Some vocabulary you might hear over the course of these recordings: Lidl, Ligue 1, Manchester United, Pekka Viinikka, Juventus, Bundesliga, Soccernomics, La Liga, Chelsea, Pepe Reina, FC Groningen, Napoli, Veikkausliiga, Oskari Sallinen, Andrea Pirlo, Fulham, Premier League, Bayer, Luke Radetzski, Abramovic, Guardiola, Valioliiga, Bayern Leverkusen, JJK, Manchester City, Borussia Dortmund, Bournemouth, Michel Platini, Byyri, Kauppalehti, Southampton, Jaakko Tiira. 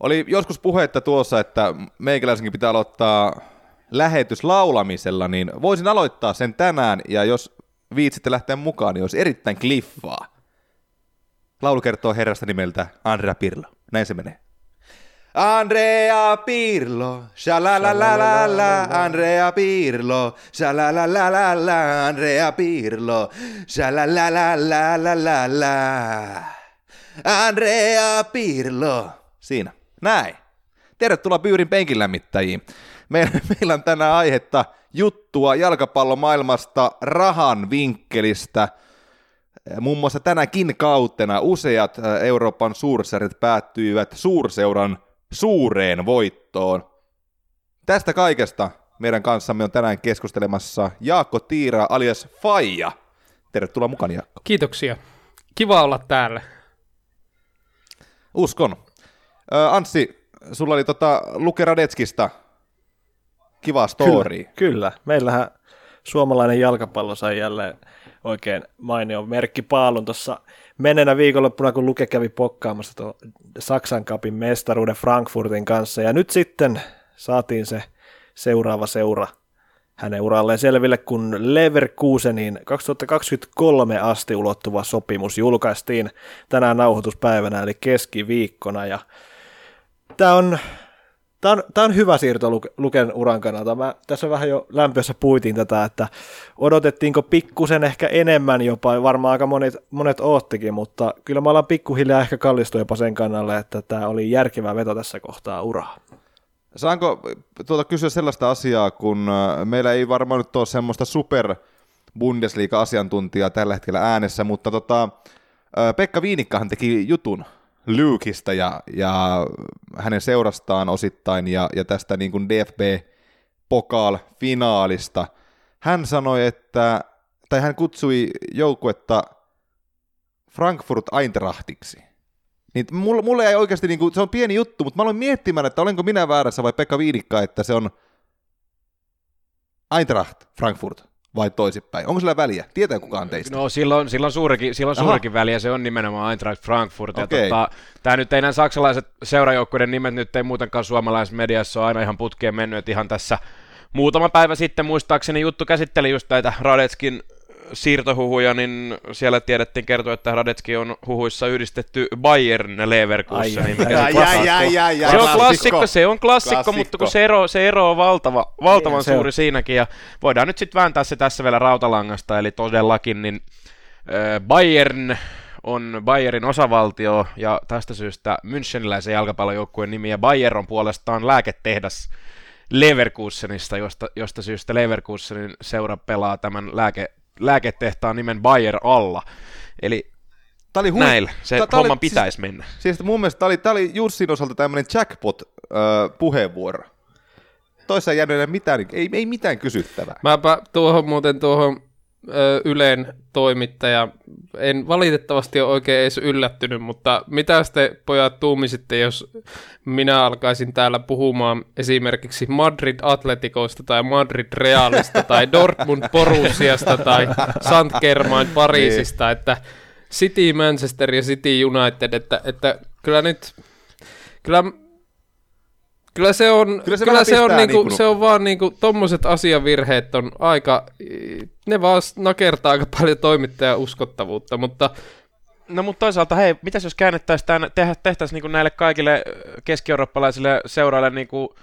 Oli joskus puhetta tuossa, että meikäläisenkin pitää aloittaa lähetys laulamisella, niin voisin aloittaa sen tänään, ja jos viitsitte lähteä mukaan, niin olisi erittäin kliffaa. Laulu kertoo herrasta nimeltä Andrea Pirlo. Näin se menee. Andrea Pirlo, sha-la-la-la-la-la, Andrea Pirlo, sha-la-la-la-la-la, Andrea Pirlo, sha-la-la-la-la-la-la, Andrea Pirlo. Siinä. Näin. Tervetuloa Pyyrin penkin lämmittäjiin. Meillä on tänään aihetta juttua jalkapallomaailmasta, rahan vinkkelistä. Muun muassa tänäkin kautena useat Euroopan suursarjat päättyivät suurseuran suureen voittoon. Tästä kaikesta meidän kanssamme on tänään keskustelemassa Jaakko Tiira alias Faija. Tervetuloa mukaan, Jaakko. Kiitoksia. Kiva olla täällä. Uskon. Anssi, sulla oli Luke Radetskista kiva story. Kyllä. Meillähän suomalainen jalkapallo sai jälleen oikein mainio merkkipaalun tuossa menneenä viikonloppuna, kun Luke kävi pokkaamassa tuon Saksan cupin mestaruuden Frankfurtin kanssa. Ja nyt sitten saatiin seuraava seura hänen uralleen selville, kun Leverkusenin 2023 asti ulottuva sopimus julkaistiin tänään nauhoituspäivänä, eli keskiviikkona. Ja Tämä on hyvä siirto Luken uran kannalta. Tässä vähän jo lämpössä puitiin tätä, että odotettiinko pikkusen ehkä enemmän jopa, varmaan aika monet oottikin, mutta kyllä me ollaan pikkuhiljaa ehkä kallistu jopa sen kannalle, että tämä oli järkevä veto tässä kohtaa uraa. Saanko kysyä sellaista asiaa, kun meillä ei varmaan nyt ole semmoista super Bundesliga-asiantuntijaa tällä hetkellä äänessä, mutta Pekka Viinikkahan teki jutun Lukeista ja hänen seurastaan osittain ja tästä niin kuin DFB-pokaal-finaalista. Hän sanoi, tai hän kutsui joukkuetta Frankfurt Eintrachtiksi. Niin mulle ei oikeasti, niin kuin, se on pieni juttu, mutta mä aloin miettimään, että olenko minä väärässä vai Pekka Viinikka, että se on Eintracht Frankfurt vai toisinpäin. Onko sillä väliä? Tietää kukaan teistä? No sillä on suurikin väliä, se on nimenomaan Eintracht Frankfurt. Okay. Tämä nyt ei nämä saksalaiset seurajoukkueiden nimet nyt ei muutenkaan suomalaisessa mediassa ole aina ihan putkeen mennyt, että ihan tässä muutama päivä sitten muistaakseni juttu käsitteli just näitä Hradeckin siirtohuhuja, niin siellä tiedettiin kertoa, että Hrádecký on huhuissa yhdistetty Bayern Leverkusenin. Se on klassikko, mutta kun se ero on valtavan suuri on siinäkin, ja voidaan nyt sitten vääntää se tässä vielä rautalangasta, eli todellakin niin Bayern on Bayerin osavaltio, ja tästä syystä müncheniläisen jalkapallojoukkueen nimi, ja Bayern on puolestaan lääketehdas Leverkusenista, josta syystä Leverkusenin seura pelaa tämän lääketehtaan nimen Bayer alla. Eli näillä se homman pitäisi mennä. Siis mun mielestä tämä oli Jussin osalta tämmöinen jackpot-puheenvuoro. Toissa ei jäänyt enää mitään, ei mitään kysyttävää. Mäpä tuohon Ylen toimittaja, en valitettavasti ole oikein edes yllättynyt, mutta mitä te pojat tuumisitte, jos minä alkaisin täällä puhumaan esimerkiksi Madrid-Atletikoista tai Madrid-Realista tai Dortmund-Borussiasta tai Saint-Germain Pariisista, että City Manchester ja City United, että kyllä nyt... Kyllä se on se on vaan niinku tommoset asiavirheet on aika, ne vaan nakertaa aika paljon toimittajan uskottavuutta, mutta... No mutta toisaalta hei, mitäs jos tehtäisiin niinku näille kaikille keski-eurooppalaisille seuraille niinku...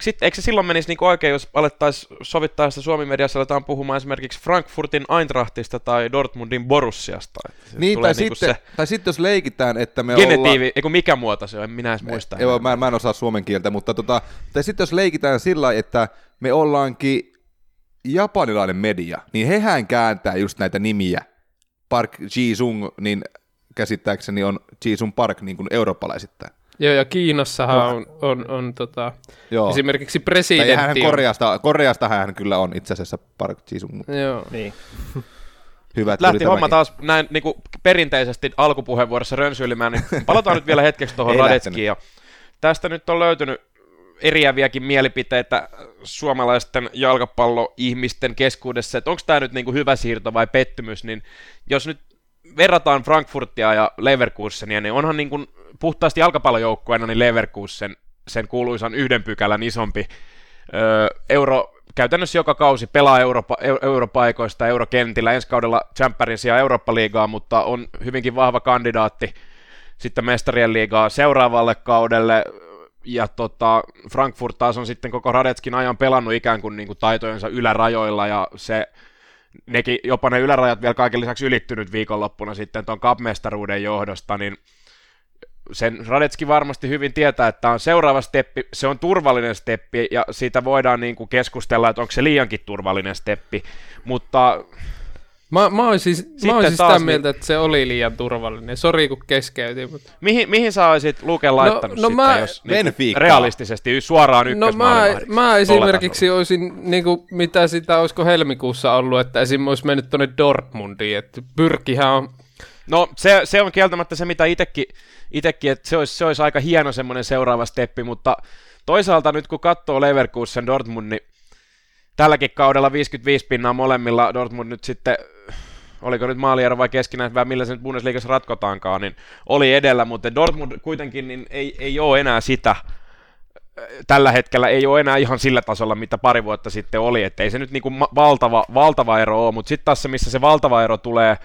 Sitten, eikö se silloin menisi niinku oikein, jos alettaisiin sovittaa sitä Suomi-mediassa, aletaan puhumaan esimerkiksi Frankfurtin Eintrachtista tai Dortmundin Borussiasta. Niin, tai sitten jos leikitään, että me ollaan... Eiku mikä muoto se on, en minä edes muista. Joo, mä en osaa suomen kieltä, mutta tai sitten jos leikitään sillä, että me ollaankin japanilainen media, niin hehän kääntää just näitä nimiä. Park Ji-sung, niin käsittääkseni on Ji-sung Park niin kuin eurooppalaisittain. Joo, ja Kiinassahan on esimerkiksi presidentti. Tai hän Koreasta hän kyllä on itse asiassa Park Ji-sung. Mutta... Joo. Niin. Hyvä, lähti homma taas näin niin kuin perinteisesti alkupuheenvuorossa rönsyilemään, niin palataan nyt vielä hetkeksi tuohon Hrádeckýin. Ja tästä nyt on löytynyt eriäviäkin mielipiteitä suomalaisten jalkapalloihmisten keskuudessa, että onko tämä nyt niin kuin hyvä siirto vai pettymys, niin jos nyt verrataan Frankfurtia ja Leverkusenia, niin onhan niin kuin puhtaasti jalkapallojoukkueena, niin Leverkusen sen kuuluisan yhden pykälän isompi käytännössä joka kausi pelaa europaikoista, eurokentillä, ensi kaudella tsemppärin sijaan Eurooppa-liigaa, mutta on hyvinkin vahva kandidaatti sitten mestarien liigaa seuraavalle kaudelle, ja Frankfurt taas on sitten koko Hradeckin ajan pelannut ikään kuin taitojensa ylärajoilla, ja se nekin, jopa ne ylärajat vielä kaiken lisäksi ylittynyt viikonloppuna sitten tuon cup-mestaruuden johdosta, niin sen Hrádecký varmasti hyvin tietää, että on seuraava steppi, se on turvallinen steppi, ja siitä voidaan keskustella, että onko se liiankin turvallinen steppi, mutta... Mä oon siis sitä mieltä, että se oli liian turvallinen. Sori, kun keskeytin. Mutta... Mihin sä olisit Luken laittanut sitten, jos realistisesti suoraan ykkösmaalivahdeksi? Mä esimerkiksi olisin, mitä sitä olisiko helmikuussa ollut, että esim. Olisi mennyt tuonne Dortmundiin, että pyrkihän on... No se on kieltämättä se, mitä itsekin, että se olisi aika hieno semmoinen seuraava steppi, mutta toisaalta nyt kun katsoo Leverkusen Dortmund, niin tälläkin kaudella 55 pinnaa molemmilla, Dortmund nyt sitten, oliko nyt maaliero vai keskinäis, vai millä se nyt Bundesliigassa ratkotaankaan, niin oli edellä, mutta Dortmund kuitenkin niin ei ole enää sitä, tällä hetkellä ei ole enää ihan sillä tasolla, mitä pari vuotta sitten oli, että ei se nyt valtava ero ole, mutta sitten taas se, missä se valtava ero tulee,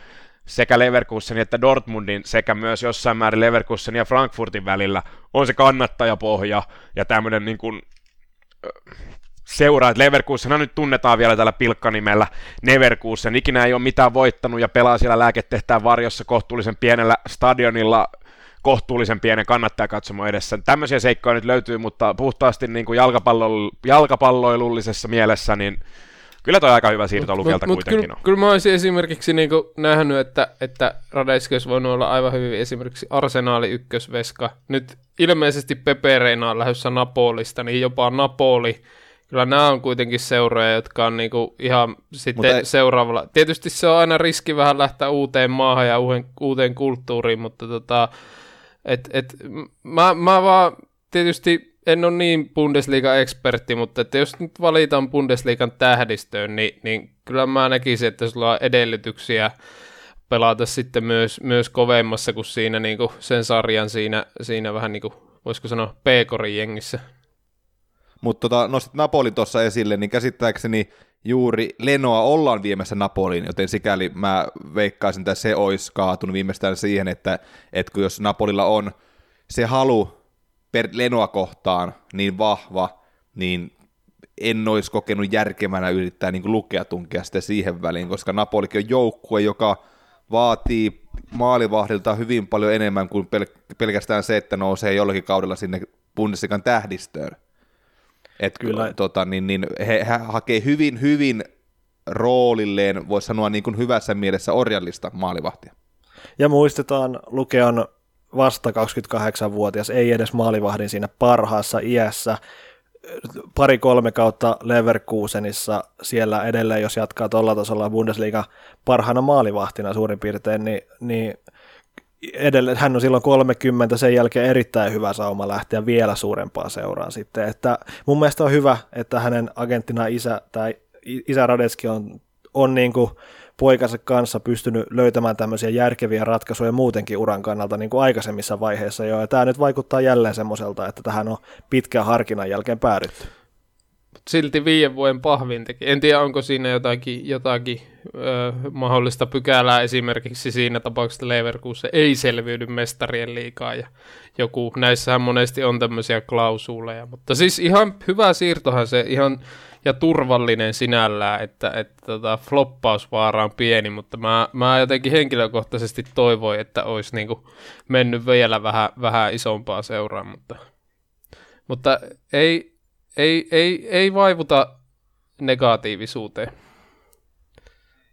sekä Leverkusen että Dortmundin sekä myös jossain määrin Leverkusen ja Frankfurtin välillä on se kannattajapohja ja tämmöinen seura, että Leverkusenhan nyt tunnetaan vielä tällä pilkkanimellä Neverkusen, ikinä ei ole mitään voittanut ja pelaa siellä lääketehtään varjossa kohtuullisen pienellä stadionilla kohtuullisen pienen kannattajakatsomo edessä. Tämmöisiä seikkoja nyt löytyy, mutta puhtaasti jalkapalloilullisessa mielessä niin kyllä toi aika hyvä siirto Lukelta kuitenkin on. Kyllä mä olisin esimerkiksi nähnyt, että Hrádecký olisi voinut olla aivan hyvin esimerkiksi Arsenaali ykkösveska. Nyt ilmeisesti Pepe Reina on lähdössä Napolista, niin jopa Napoli. Kyllä nämä on kuitenkin seuroja, jotka on ihan sitten seuraavalla. Tietysti se on aina riski vähän lähteä uuteen maahan ja uuteen kulttuuriin, mutta mä vaan tietysti... En ole niin Bundesliga-ekspertti, mutta että jos nyt valitaan Bundesliigan tähdistöön, niin kyllä mä näkisin, että sulla on edellytyksiä pelata sitten myös kovemmassa kuin siinä sen sarjan siinä vähän voisiko sanoa P-korin jengissä. Mutta nostit Napoli tuossa esille, niin käsittääkseni juuri Lenoa ollaan viemässä Napoliin, joten sikäli mä veikkaisin, että se olisi kaatunut viimeistään siihen, että kun jos Napolilla on se halu per Lenoa kohtaan niin vahva, niin en olisi kokenut järkevänä yrittää Lukea tunkea sitten siihen väliin, koska Napolikin on joukkue, joka vaatii maalivahdilta hyvin paljon enemmän kuin pelkästään se, että nousee jollakin kaudella sinne Bundesliigan tähdistöön. Että kyllä he hakee hyvin, hyvin roolilleen, voisi sanoa hyvässä mielessä orjallista maalivahtia. Ja muistetaan Lukean vasta 28-vuotias, ei edes maalivahdin siinä parhaassa iässä. 2-3 kautta Leverkusenissa siellä edelleen, jos jatkaa tuolla tasolla Bundesliiga parhaana maalivahtina suurin piirtein, niin edelleen, hän on silloin 30, sen jälkeen erittäin hyvä sauma lähteä vielä suurempaan seuraan sitten. Että mun mielestä on hyvä, että hänen agenttina isä Hrádecký on poikansa kanssa pystynyt löytämään tämmöisiä järkeviä ratkaisuja muutenkin uran kannalta aikaisemmissa vaiheissa jo, ja tämä nyt vaikuttaa jälleen semmoiselta, että tähän on pitkän harkinnan jälkeen päädytty. Silti 5 vuoden pahvin teki. En tiedä, onko siinä jotakin mahdollista pykälää esimerkiksi siinä tapauksessa, että Leverkusen ei selviydy mestarien liigaa ja joku, näissähän monesti on tämmöisiä klausuuleja, mutta siis ihan hyvä siirtohan se ihan ja turvallinen sinällään, että floppausvaara on pieni, mutta mä jotenkin henkilökohtaisesti toivoin, että olisi mennyt vielä vähän isompaa seuraa, mutta ei vaivuta negatiivisuuteen.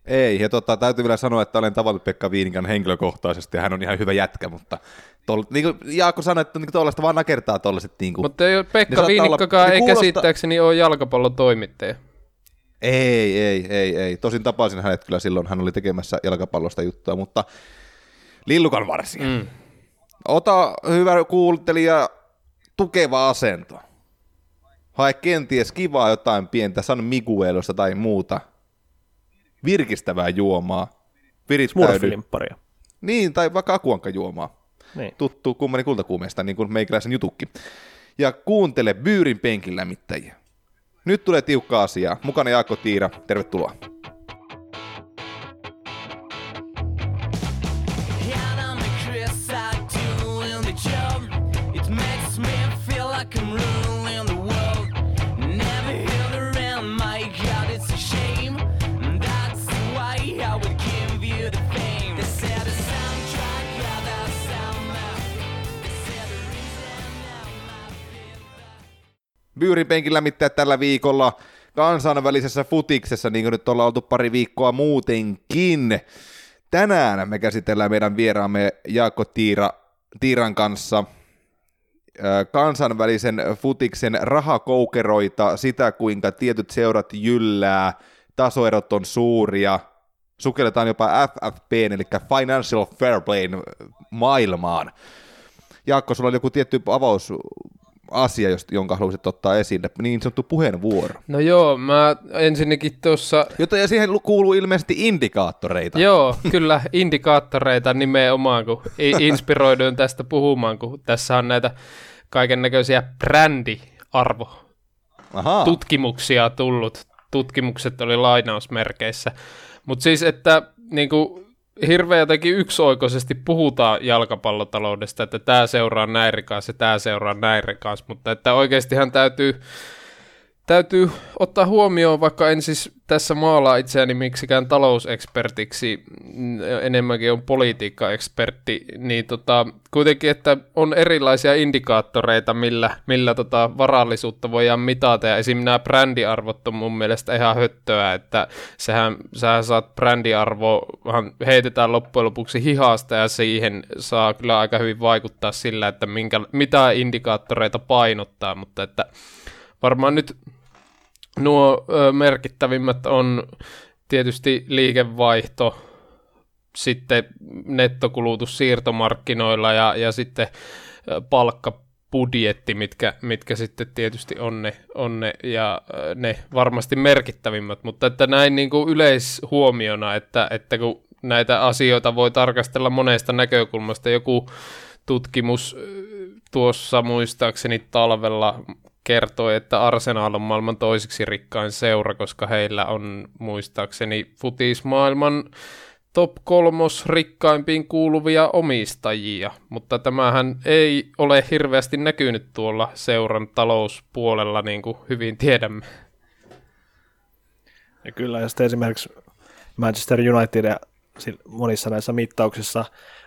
Ei, ja täytyy vielä sanoa, että olen tavannut Pekka Viinikan henkilökohtaisesti, ja hän on ihan hyvä jätkä, mutta Jaakko sanoi, että tuollaista vaan nakertaa tuollaiset. Mutta Pekka Viinikkakaan ei käsittääkseni ole jalkapallotoimittaja. Ei. Tosin tapasin hänet kyllä silloin, hän oli tekemässä jalkapallosta juttua, mutta lillukan varsia. Mm. Ota, hyvä kuultelija, tukeva asento. Hae kenties kivaa jotain pientä San Miguelosta tai muuta virkistävää juomaa. Smurfilimpparia. Niin, tai vaikka akuankkajuomaa. niin. Tuttu kummani kultakuumeesta, niin kuin meikäläisen jutukki. Ja kuuntele Byyrin penkin lämmittäjiä. Nyt tulee tiukkaa asiaa. Mukana Jaakko Tiira, tervetuloa. Byyrin penkin lämmittää tällä viikolla kansainvälisessä futiksessa, niin kuin nyt ollaan oltu pari viikkoa muutenkin. Tänään me käsitellään meidän vieraamme Jaakko Tiiran kanssa kansainvälisen futiksen rahakoukeroita, sitä kuinka tietyt seurat jyllää, tasoerot on suuria, sukelletaan jopa FFP:n, eli Financial Fairplayn maailmaan. Jaakko, sulla oli joku tietty avaus... asia, jonka haluaisit ottaa esiin, niin sanottu puheenvuoro. No joo, mä ensinnäkin tuossa... Ja siihen kuuluu ilmeisesti indikaattoreita. Joo, kyllä indikaattoreita nimenomaan, kun inspiroiduin tästä puhumaan, kun tässä on näitä kaikennäköisiä brändiarvotutkimuksia tullut. Tutkimukset oli lainausmerkeissä. Mutta siis, että niinku... hirveän jotenkin yksioikoisesti puhutaan jalkapallotaloudesta, että tämä seuraa näin rikas ja tämä seuraa näin rikas, mutta että oikeastihan täytyy ottaa huomioon, vaikka en siis tässä maalaa itseäni miksikään talousekspertiksi, enemmänkin on politiikkaekspertti, niin kuitenkin, että on erilaisia indikaattoreita, millä varallisuutta voidaan mitata, ja esimerkiksi nämä brändiarvot on mun mielestä ihan höttöä, että sähän saat brändiarvohan heitetään loppujen lopuksi hihasta, ja siihen saa kyllä aika hyvin vaikuttaa sillä, että mitä indikaattoreita painottaa, mutta että varmaan nyt nuo merkittävimmät on tietysti liikevaihto, sitten nettokulutus siirtomarkkinoilla ja sitten palkkabudjetti, mitkä sitten tietysti on ne ja ne varmasti merkittävimmät, mutta että näin niin kuin yleishuomiona, että kun näitä asioita voi tarkastella monesta näkökulmasta, joku tutkimus tuossa muistaakseni talvella kertoi, että Arsenal on maailman toiseksi rikkain seura, koska heillä on muistaakseni futismaailman top 3 rikkaimpiin kuuluvia omistajia, mutta tämähän ei ole hirveästi näkynyt tuolla seuran talouspuolella, niin kuin hyvin tiedämme. Ja kyllä, jos esimerkiksi Manchester United monissa näissä mittauksissa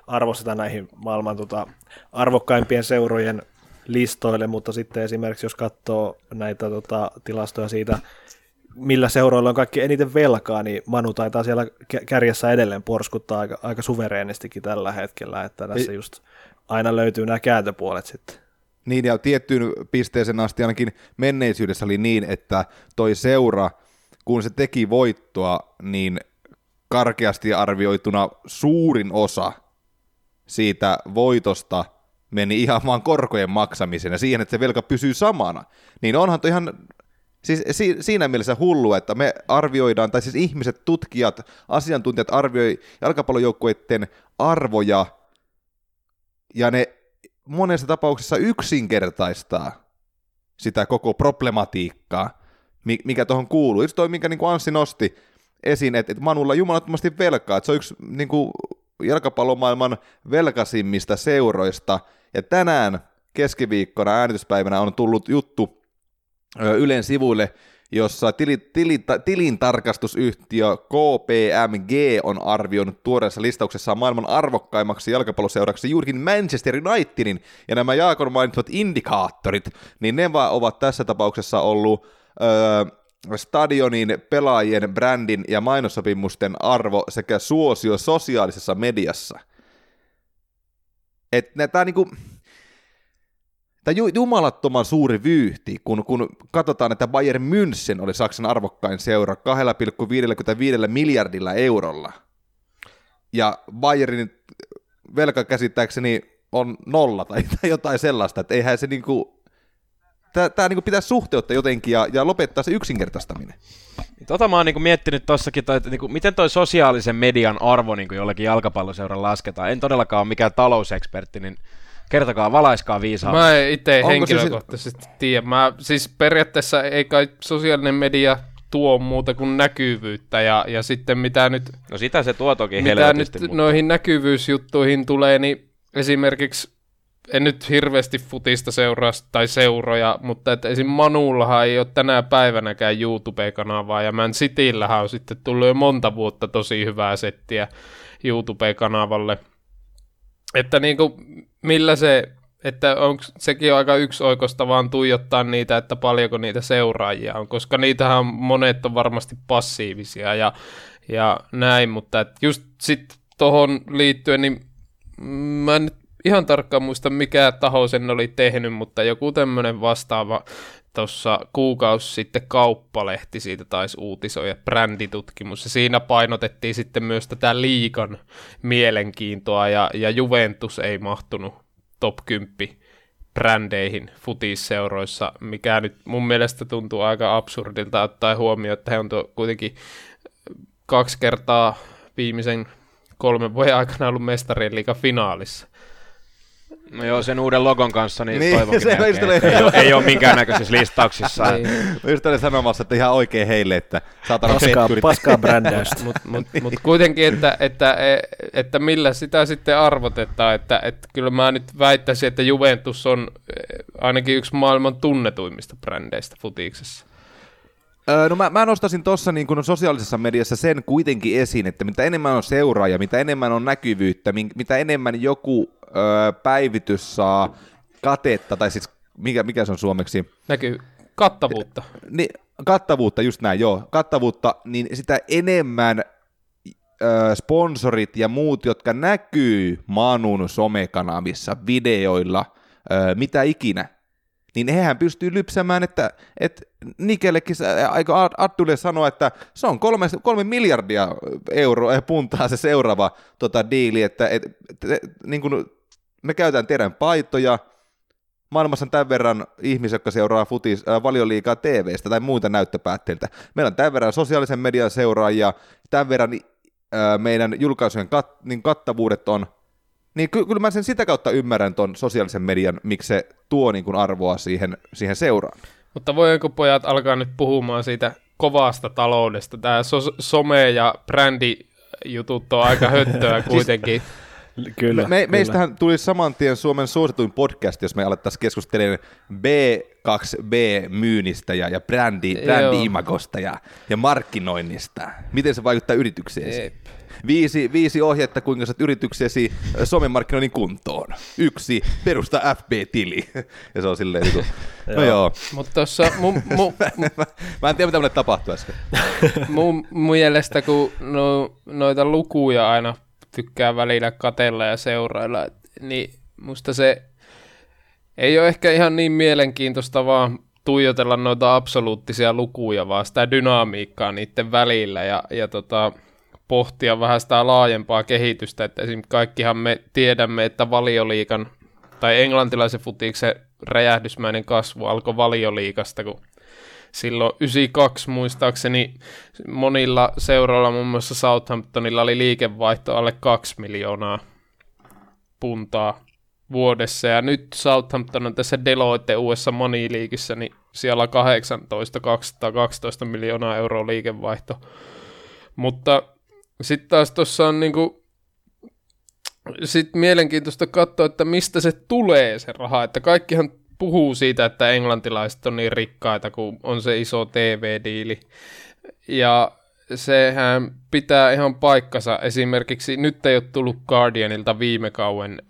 arvostetaan näihin maailman arvokkaimpien seurojen listoille, mutta sitten esimerkiksi jos katsoo näitä tilastoja siitä, millä seuroilla on kaikki eniten velkaa, niin Manu taitaa siellä kärjessä edelleen porskuttaa aika suvereenistikin tällä hetkellä, että tässä just aina löytyy nämä kääntöpuolet sitten. Niin, ja tiettyyn pisteeseen asti ainakin menneisyydessä oli niin, että toi seura, kun se teki voittoa, niin karkeasti arvioituna suurin osa siitä voitosta meni ihan vaan korkojen maksamiseen ja siihen, että se velka pysyy samana, niin onhan toi ihan siis siinä mielessä hullu, että me arvioidaan, tai siis ihmiset, tutkijat, asiantuntijat arvioi jalkapallojoukkueiden arvoja, ja ne monessa tapauksessa yksinkertaistaa sitä koko problematiikkaa, mikä tuohon kuuluu. Yksi toi, minkä niin kuin Anssi nosti esiin, että Manulla jumalattomasti velkaa, että se on yksi niin kuin jalkapallomaailman velkaisimmista seuroista, ja tänään keskiviikkona äänityspäivänä on tullut juttu Ylen sivuille, jossa tilintarkastusyhtiö KPMG on arvioinut tuoreessa listauksessaan maailman arvokkaimmaksi jalkapalloseuraksi juurikin Manchester Unitedin, ja nämä Jaakon mainitsemat indikaattorit, niin ne vaan ovat tässä tapauksessa ollut stadionin, pelaajien, brändin ja mainossopimusten arvo sekä suosio sosiaalisessa mediassa. Että tämä niinku... Tämä jumalattoman suuri vyyhti, kun katsotaan, että Bayern München oli Saksan arvokkain seura 2,55 miljardilla eurolla. Ja Bayernin velka käsittääkseni on 0 tai jotain sellaista, että eihän se niinku... Tämä niin pitäisi suhteuttaa jotenkin ja lopettaa se yksinkertaistaminen. Tota mä oon niin miettinyt tossakin, niin miten toi sosiaalisen median arvo niin jollakin jalkapalloseuran lasketaan. En todellakaan ole mikään talousekspertti, niin kertokaa, valaiskaa viisaa. Mä itse henkilökohtaisesti tiedä. Mä, siis periaatteessa ei kai sosiaalinen media tuo muuta kuin näkyvyyttä ja sitten mitä nyt... No sitä se tuo toki helvetisti. Mitä nyt noihin näkyvyysjuttuihin tulee, niin esimerkiksi... En nyt hirveästi futista seuraa tai seuroja, mutta esim. Manullahan ei ole tänä päivänäkään YouTube-kanavaa, ja Man Cityllähän on sitten tullut jo monta vuotta tosi hyvää settiä YouTube-kanavalle. Että niinku, millä se, että onks, sekin on aika yksioikoista vaan tuijottaa niitä, että paljonko niitä seuraajia on, koska niitähän monet on varmasti passiivisia ja näin, mutta et just sitten tohon liittyen, niin mä nyt ihan tarkkaan muista, mikä taho sen oli tehnyt, mutta joku tämmöinen vastaava tuossa kuukausi sitten Kauppalehti siitä taisi uutisoida, bränditutkimus, ja siinä painotettiin sitten myös tätä liigan mielenkiintoa, ja Juventus ei mahtunut top 10 brändeihin futisseuroissa, mikä nyt mun mielestä tuntuu aika absurdilta ottaen huomioon, että he on kuitenkin 2 kertaa viimeisen 3 vuoden aikana ollut Mestarien liigan finaalissa. No joo, sen uuden logon kanssa, niin toivonkin se melkein, ei ole minkäännäköisissä listauksissa. Mä just olin sanomassa, että ihan oikein heille, että saatana petturit. Paskaa brändäystä. Mutta kuitenkin, että millä sitä sitten arvotetaan, että kyllä mä nyt väittäisin, että Juventus on ainakin yksi maailman tunnetuimmista brändeistä futiksessa. No mä nostaisin tuossa niin kun sosiaalisessa mediassa sen kuitenkin esiin, että mitä enemmän on seuraaja, mitä enemmän on näkyvyyttä, mitä enemmän joku päivitys saa katetta, tai siis mikä se on suomeksi? Kattavuutta. Niin, kattavuutta, just näin, joo. Kattavuutta, niin sitä enemmän sponsorit ja muut, jotka näkyy Manun somekanavissa, videoilla, mitä ikinä, niin hehän pystyy lypsämään, että Nikellekin aika Attulle sanoa, että se on 3 miljardia euroa puntaa se seuraava diili, että niin kuin me käytetään teidän paitoja, maailmassa on tämän verran ihmisiä, jotka seuraa Valioliigaa TV:stä tai muita näyttöpäätteiltä, meillä on tämän verran sosiaalisen median seuraajia, tämän verran meidän julkaisujen kattavuudet on, niin kyllä mä sen sitä kautta ymmärrän ton sosiaalisen median, miksi se tuo niin kuin arvoa siihen seuraan. Mutta voiko pojat alkaa nyt puhumaan siitä kovasta taloudesta? Tämä some- ja brändijutut on aika höttöä kuitenkin. Kyllä, meistähän tulisi saman tien Suomen suosituin podcast, jos me alettaisiin keskustelemaan B2B-myynnistä ja brändi-imagosta ja markkinoinnista. Miten se vaikuttaa yritykseesi? Eep. 5 ohjetta, kuinka saat yrityksesi somemarkkinoinnin kuntoon. 1, perusta FB-tili. Ja se on silleen niin kuin, no joo. Mutta tuossa mä en tiedä, mitä minulle tapahtui äsken. Mun mielestä, kun noita lukuja aina tykkää välillä katella ja seurailla, niin musta se ei ole ehkä ihan niin mielenkiintoista vaan tuijotella noita absoluuttisia lukuja, vaan sitä dynamiikkaa niiden välillä ja pohtia vähän sitä laajempaa kehitystä, että esimerkiksi kaikkihan me tiedämme, että Valioliigan tai englantilaisen futiksen räjähdysmäinen kasvu alkoi Valioliigasta, kun silloin 92 muistaakseni monilla seuroilla, muun muassa Southamptonilla, oli liikevaihto alle 2 miljoonaa puntaa vuodessa, ja nyt Southampton on tässä Deloitte uudessa Money Leagueissä, niin siellä 212 miljoonaa euroa liikevaihto, mutta sitten taas tuossa on niinku sit mielenkiintoista katsoa, että mistä se tulee se raha, että kaikkihan puhuu siitä, että englantilaiset on niin rikkaita, kun on se iso TV-diili, ja sehän pitää ihan paikkansa, esimerkiksi nyt ei ole tullut Guardianilta viime kauden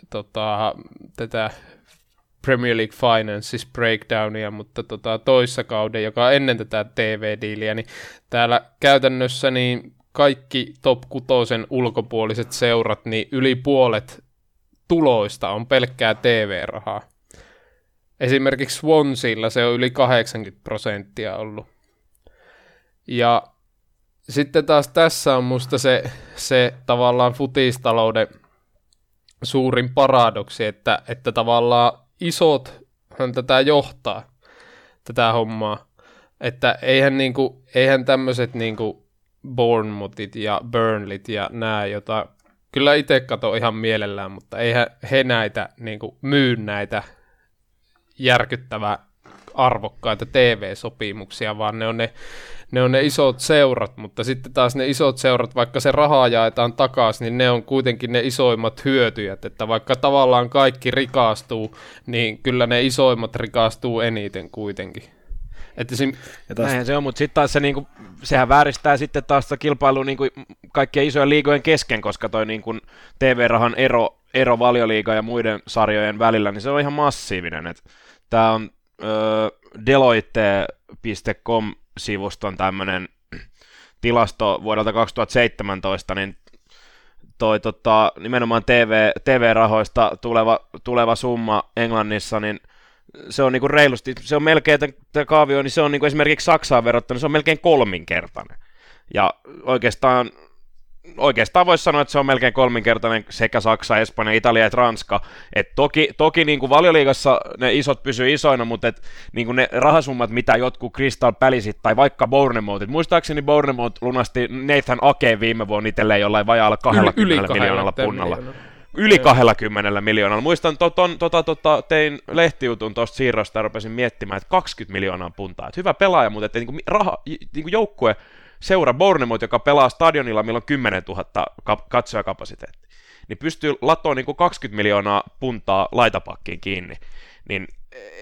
tätä Premier League Finances Breakdownia, mutta toissa kauden, joka ennen tätä TV-diiliä, niin täällä käytännössä niin kaikki top 6 ulkopuoliset seurat, niin yli puolet tuloista on pelkkää TV-rahaa. Esimerkiksi Swansealla se on yli 80% ollut. Ja sitten taas tässä on musta se tavallaan futistalouden suurin paradoksi, että tavallaan isothan tätä johtaa. tätä hommaa. Että eihän tämmöiset niinku Bournemouthit ja Burnleyt ja nää, jota kyllä itse katon ihan mielellään, mutta eihän he näitä niinku myy näitä järkyttävää arvokkaita TV-sopimuksia, vaan ne on ne isot seurat, mutta sitten taas ne isot seurat, vaikka se rahaa jaetaan takaisin, niin ne on kuitenkin ne isoimmat hyötyjät, että vaikka tavallaan kaikki rikastuu, niin kyllä ne isoimmat rikastuu eniten kuitenkin. Että näinhän se on, mutta sitten taas se, niinku, sehän vääristää sitten taas sitä kilpailua niinku kaikkien isojen liigojen kesken, koska toi niinku TV-rahan ero Valioliigan ja muiden sarjojen välillä, niin se on ihan massiivinen. Tämä on Deloitte.com-sivuston tämmöinen tilasto vuodelta 2017, niin toi nimenomaan TV-rahoista tuleva summa Englannissa, niin se on niinku reilusti, se on melkein tämä kaavio, niin se on niinku esimerkiksi Saksaan verrattuna, se on melkein kolminkertainen. Ja oikeastaan voisi sanoa, että se on melkein kolminkertainen sekä Saksa, Espanja, Italia että Ranska. Et toki niin kuin Valioliigassa ne isot pysyy isoina, mutta et, niin kuin ne rahasummat, mitä jotkut Crystal Palaceit tai vaikka Bournemouthit. Muistaakseni Bournemouth lunasti Nathan Aké viime vuonna itselleen jollain vajaalla 20 miljoonalla punnalla. Yli 20 miljoonalla. Muistan, tein lehtijutun tuosta siirrosta ja rupesin miettimään, että 20 miljoonaa puntaa. Et hyvä pelaaja, mutta että niin kuin joukkue... Seura Bournemouth, joka pelaa stadionilla, milloin 10 000 katsojakapasiteetti, niin pystyy latoon niin kuin 20 miljoonaa puntaa laitapakkiin kiinni. Niin,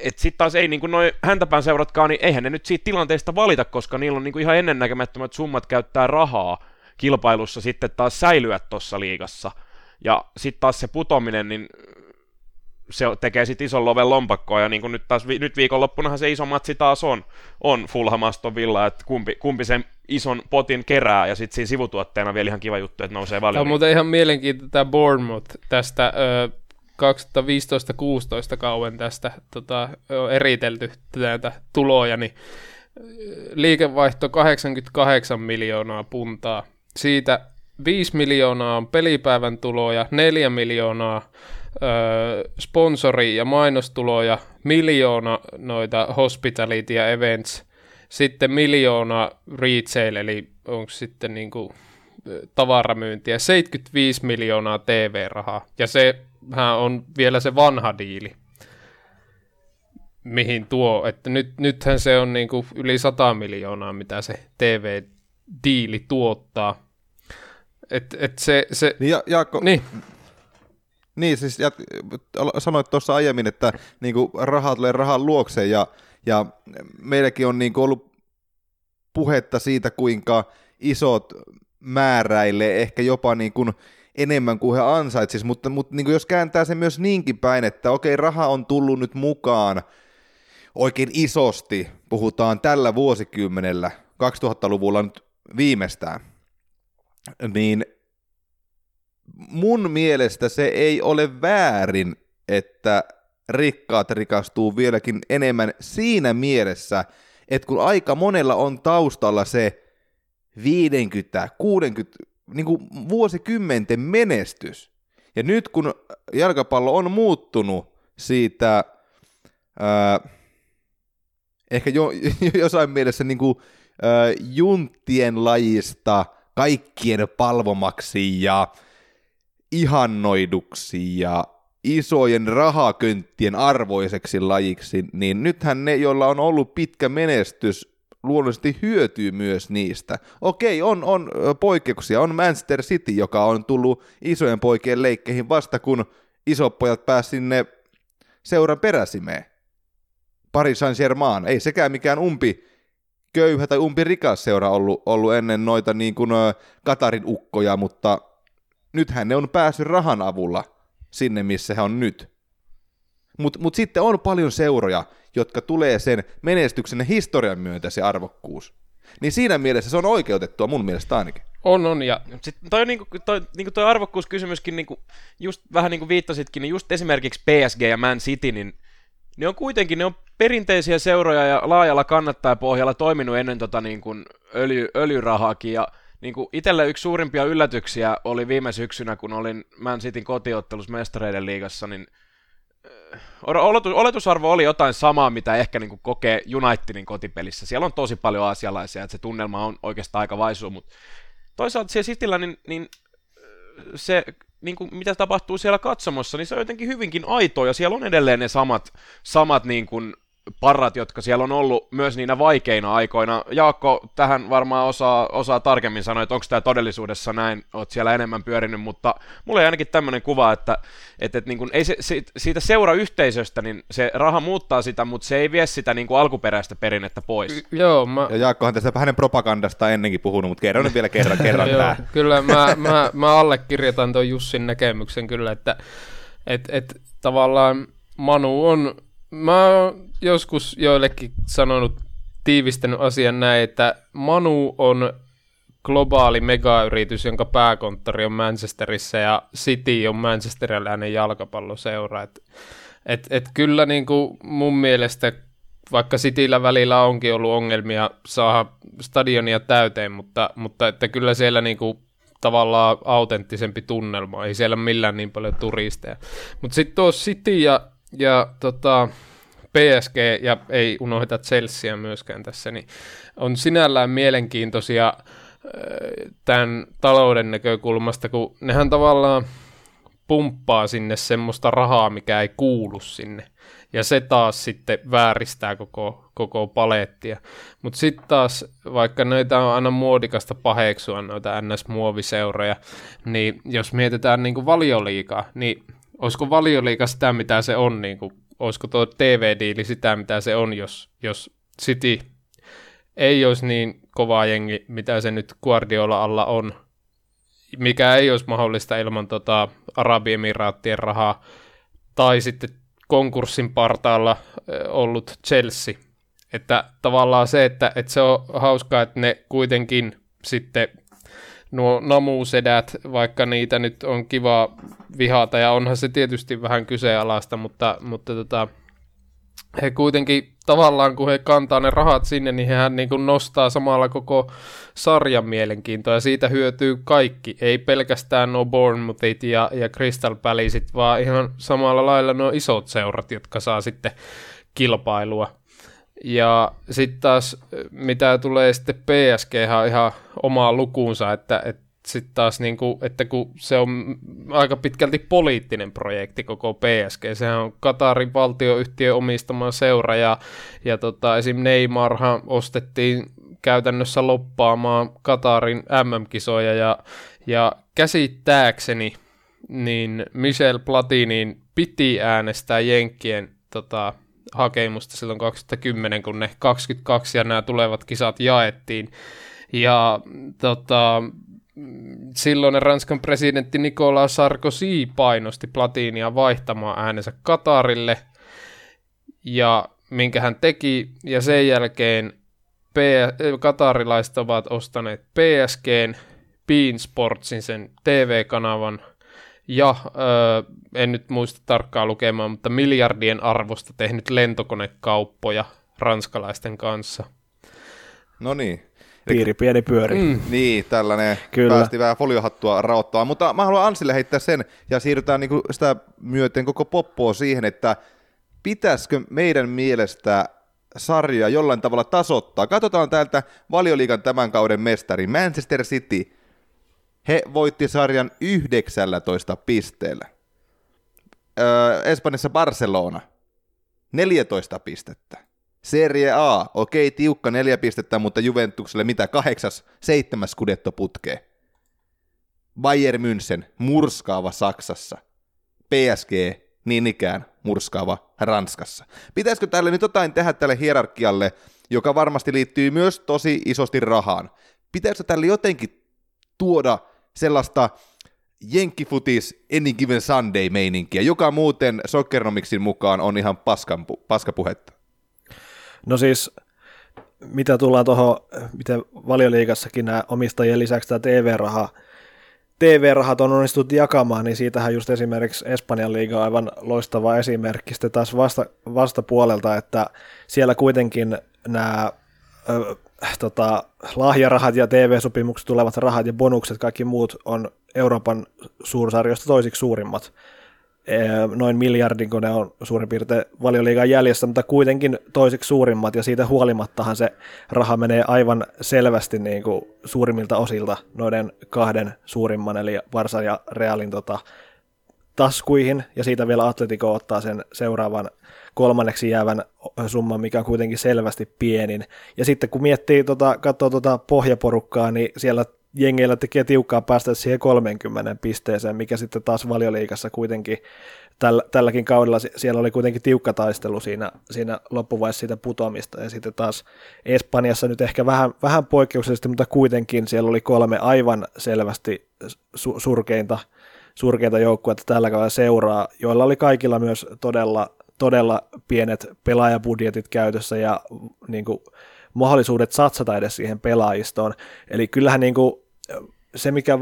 sitten taas ei, niin kuin noi häntäpään seuratkaan, niin eihän ne nyt siitä tilanteesta valita, koska niillä on niin kuin ihan ennennäkemättömät summat käyttää rahaa kilpailussa sitten taas säilyä tuossa liigassa. Ja sitten taas se putoaminen, niin se tekee sitten ison loven lompakkoa, ja niin kuin nyt viikonloppunahan se iso matsi taas on Fulham Aston Villa, että kumpi sen ison potin kerää, ja sitten siinä sivutuotteena vielä ihan kiva juttu, että nousee Valioliigaan. Tämä on muuten ihan mielenkiintoinen tämä Bournemouth tästä 2015-16 kauden tästä eritelty näitä tuloja, niin liikevaihto 88 miljoonaa puntaa, siitä 5 miljoonaa on pelipäivän tuloja, 4 miljoonaa sponsori- ja mainostuloja, 1 miljoona noita hospitality ja events, sitten 1 miljoona retail, eli onko sitten niinku tavaramyyntiä, 75 miljoonaa TV-rahaa, ja sehän on vielä se vanha diili, mihin tuo, että nythän se on niinku yli 100 miljoonaa, mitä se TV-diili tuottaa. Jaakko... Niin. Niin, siis sanoit tuossa aiemmin, että niinku rahaa tulee rahan luokse, ja meilläkin on niinku ollut puhetta siitä, kuinka isot määräilee ehkä jopa niinku enemmän kuin he ansaitsisivat, mutta niinku jos kääntää se myös niinkin päin, että okei, raha on tullut nyt mukaan oikein isosti, puhutaan tällä vuosikymmenellä, 2000-luvulla nyt viimeistään, niin mun mielestä se ei ole väärin, että rikkaat rikastuu vieläkin enemmän siinä mielessä, että kun aika monella on taustalla se 50-60 niin kuin vuosikymmenten menestys, ja nyt kun jalkapallo on muuttunut siitä ehkä jossain mielessä niin kuin, junttien lajista kaikkien palvomaksi ja ihannoiduksi ja isojen rahakönttien arvoiseksi lajiksi, niin nythän ne, joilla on ollut pitkä menestys, luonnollisesti hyötyy myös niistä. Okei, on poikkeuksia. On Manchester City, joka on tullut isojen poikien leikkeihin vasta, kun isot pojat pääsivät sinne seuran peräsimeen. Paris Saint-Germain, ei sekään mikään umpiköyhä tai umpirikas seura ollut ennen noita niin kuin Katarin ukkoja, mutta nythän ne on päässyt rahan avulla sinne, missä he on nyt. Mutta sitten on paljon seuroja, jotka tulee sen menestyksen ja historian myötä se arvokkuus. Niin siinä mielessä se on oikeutettua mun mielestä ainakin. On, ja sitten toi arvokkuuskysymyskin, niinku, just vähän niin kuin viittasitkin, niin just esimerkiksi PSG ja Man City, niin ne on kuitenkin, ne on perinteisiä seuroja ja laajalla kannattajapohjalla toiminut ennen niin kuin öljyrahaakin, ja niin kuin itselle yksi suurimpia yllätyksiä oli viime syksynä, kun olin Man Cityn kotiottelussa Mestareiden liigassa, niin oletusarvo oli jotain samaa, mitä ehkä niin kuin kokee Unitedin kotipelissä. Siellä on tosi paljon aasialaisia, että se tunnelma on oikeastaan aika vaisuu, mutta toisaalta siellä Cityllä niin se, niin kuin mitä tapahtuu siellä katsomossa, niin se on jotenkin hyvinkin aitoa, ja siellä on edelleen ne samat niin kuin parrat, jotka siellä on ollut myös niinä vaikeina aikoina. Jaakko tähän varmaan osaa tarkemmin sanoa, että onko tämä todellisuudessa näin, olet siellä enemmän pyörinyt, mutta mulla ei ainakin tämmöinen kuva, että niin kuin ei siitä seurayhteisöstä, niin se raha muuttaa sitä, mutta se ei vie sitä niin kuin alkuperäistä perinnettä pois. Joo, ja Jaakkohan tästä hänen propagandasta ennenkin puhunut, mutta kerron nyt vielä kerran joo, kyllä mä allekirjoitan tuon Jussin näkemyksen kyllä, että tavallaan Manu on... Mä oon joskus joillekin sanonut, tiivistänyt asian näin, että Manu on globaali megayritys, jonka pääkonttori on Manchesterissa ja City on manchesteriläinen jalkapalloseura. Et kyllä niin kuin mun mielestä, vaikka Cityllä välillä onkin ollut ongelmia saada stadionia täyteen, mutta että kyllä siellä niin kuin tavallaan autenttisempi tunnelma, ei siellä millään niin paljon turisteja. Mutta sitten tuo City ja PSG, ja ei unohda Chelseaa myöskään tässä, niin on sinällään mielenkiintoisia tämän talouden näkökulmasta, kun nehän tavallaan pumppaa sinne semmoista rahaa, mikä ei kuulu sinne. Ja se taas sitten vääristää koko palettia. Mutta sitten taas, vaikka näitä on aina muodikasta paheksua, noita NS-muoviseuroja, niin jos mietitään niinku Valioliigaa, niin olisiko Valioliiga sitä, mitä se on, niin kuin, olisiko tuo TV-diili sitä, mitä se on, jos City ei olisi niin kova jengi, mitä se nyt Guardiola alla on, mikä ei olisi mahdollista ilman Arabiemiraattien rahaa, tai sitten konkurssin partaalla ollut Chelsea. Että tavallaan se, että se on hauskaa, että ne kuitenkin sitten... Nuo namusedät, vaikka niitä nyt on kiva vihata, ja onhan se tietysti vähän kyseenalaista, mutta he kuitenkin tavallaan, kun he kantaa ne rahat sinne, niin hehän niin kuin nostaa samalla koko sarjan mielenkiintoa, ja siitä hyötyy kaikki, ei pelkästään nuo Bournemouthit ja Crystal Palaceit, vaan ihan samalla lailla nuo isot seurat, jotka saa sitten kilpailua. Ja sitten taas, mitä tulee sitten PSG:hän on ihan omaa lukuunsa, että sitten taas niinku, että kun se on aika pitkälti poliittinen projekti koko PSG, sehän on Qatarin valtioyhtiön omistama seura, ja esim. Neymarhan ostettiin käytännössä loppaamaan Qatarin MM-kisoja, ja käsittääkseni, niin Michel Platinin piti äänestää jenkkien hakemusta silloin 2010, kun ne 22 ja nämä tulevat kisat jaettiin. Ja silloinen Ranskan presidentti Nicolas Sarkozy painosti Platinia vaihtamaan äänensä Qatarille, ja minkä hän teki, ja sen jälkeen qatarilaiset ovat ostaneet PSG:n, Bein Sportsin, sen TV-kanavan, ja en nyt muista tarkkaa lukemaan, mutta miljardien arvosta tehnyt lentokonekauppoja ranskalaisten kanssa. No niin. Piiri pieni pyöri. Niin, tällainen. Kyllä. Päästi vähän foliohattua raottaa, mutta mä haluan Ansille heittää sen, ja siirrytään niinku sitä myöten koko poppoa siihen, että pitäisikö meidän mielestä sarja jollain tavalla tasoittaa. Katsotaan täältä Valioliigan tämän kauden mestari Manchester City. He voitti sarjan 19 pisteellä. Espanjassa Barcelona, 14 pistettä. Serie A, okei, tiukka 4 pistettä, mutta Juventukselle mitä 7 Scudetto putkeen. Bayern München, murskaava Saksassa. PSG, niin ikään murskaava Ranskassa. Pitäisikö tälle nyt jotain tehdä tälle hierarkialle, joka varmasti liittyy myös tosi isosti rahaan? Pitäisikö tälle jotenkin tuoda sellaista jenkkifutis any given Sunday-meininkiä, joka muuten Soccernomicsin mukaan on ihan paskapuhetta? No siis, mitä tullaan tuohon, miten Valioliigassakin nämä omistajien lisäksi tämä TV-rahat on onnistuttu jakamaan, niin siitähän just esimerkiksi Espanjan liiga on aivan loistava esimerkki. Sitten taas vastapuolelta, että siellä kuitenkin nämä... lahjarahat ja TV-sopimukset tulevat rahat ja bonukset, kaikki muut on Euroopan suursarjoista toisiksi suurimmat. noin miljardin, kun ne on suurin piirtein Valioliigan jäljessä, mutta kuitenkin toiseksi suurimmat, ja siitä huolimattahan se raha menee aivan selvästi niin kuin suurimmilta osilta noiden kahden suurimman, eli Barsan ja Realin taskuihin, ja siitä vielä Atletico ottaa sen seuraavan kolmanneksi jäävän summan, mikä on kuitenkin selvästi pienin. Ja sitten kun miettii, katsoo pohjaporukkaa, niin siellä jengeillä tekee tiukkaa päästä siihen 30 pisteeseen, mikä sitten taas Valioliigassa kuitenkin tälläkin kaudella siellä oli kuitenkin tiukka taistelu siinä loppuvaiheessa siitä putoamista, ja sitten taas Espanjassa nyt ehkä vähän poikkeuksellisesti, mutta kuitenkin siellä oli kolme aivan selvästi surkeinta joukkuetta tällä kaudella seuraa, joilla oli kaikilla myös todella pienet pelaajabudjetit käytössä ja niin kuin mahdollisuudet satsata edes siihen pelaajistoon. Eli kyllähän niin kuin se, mikä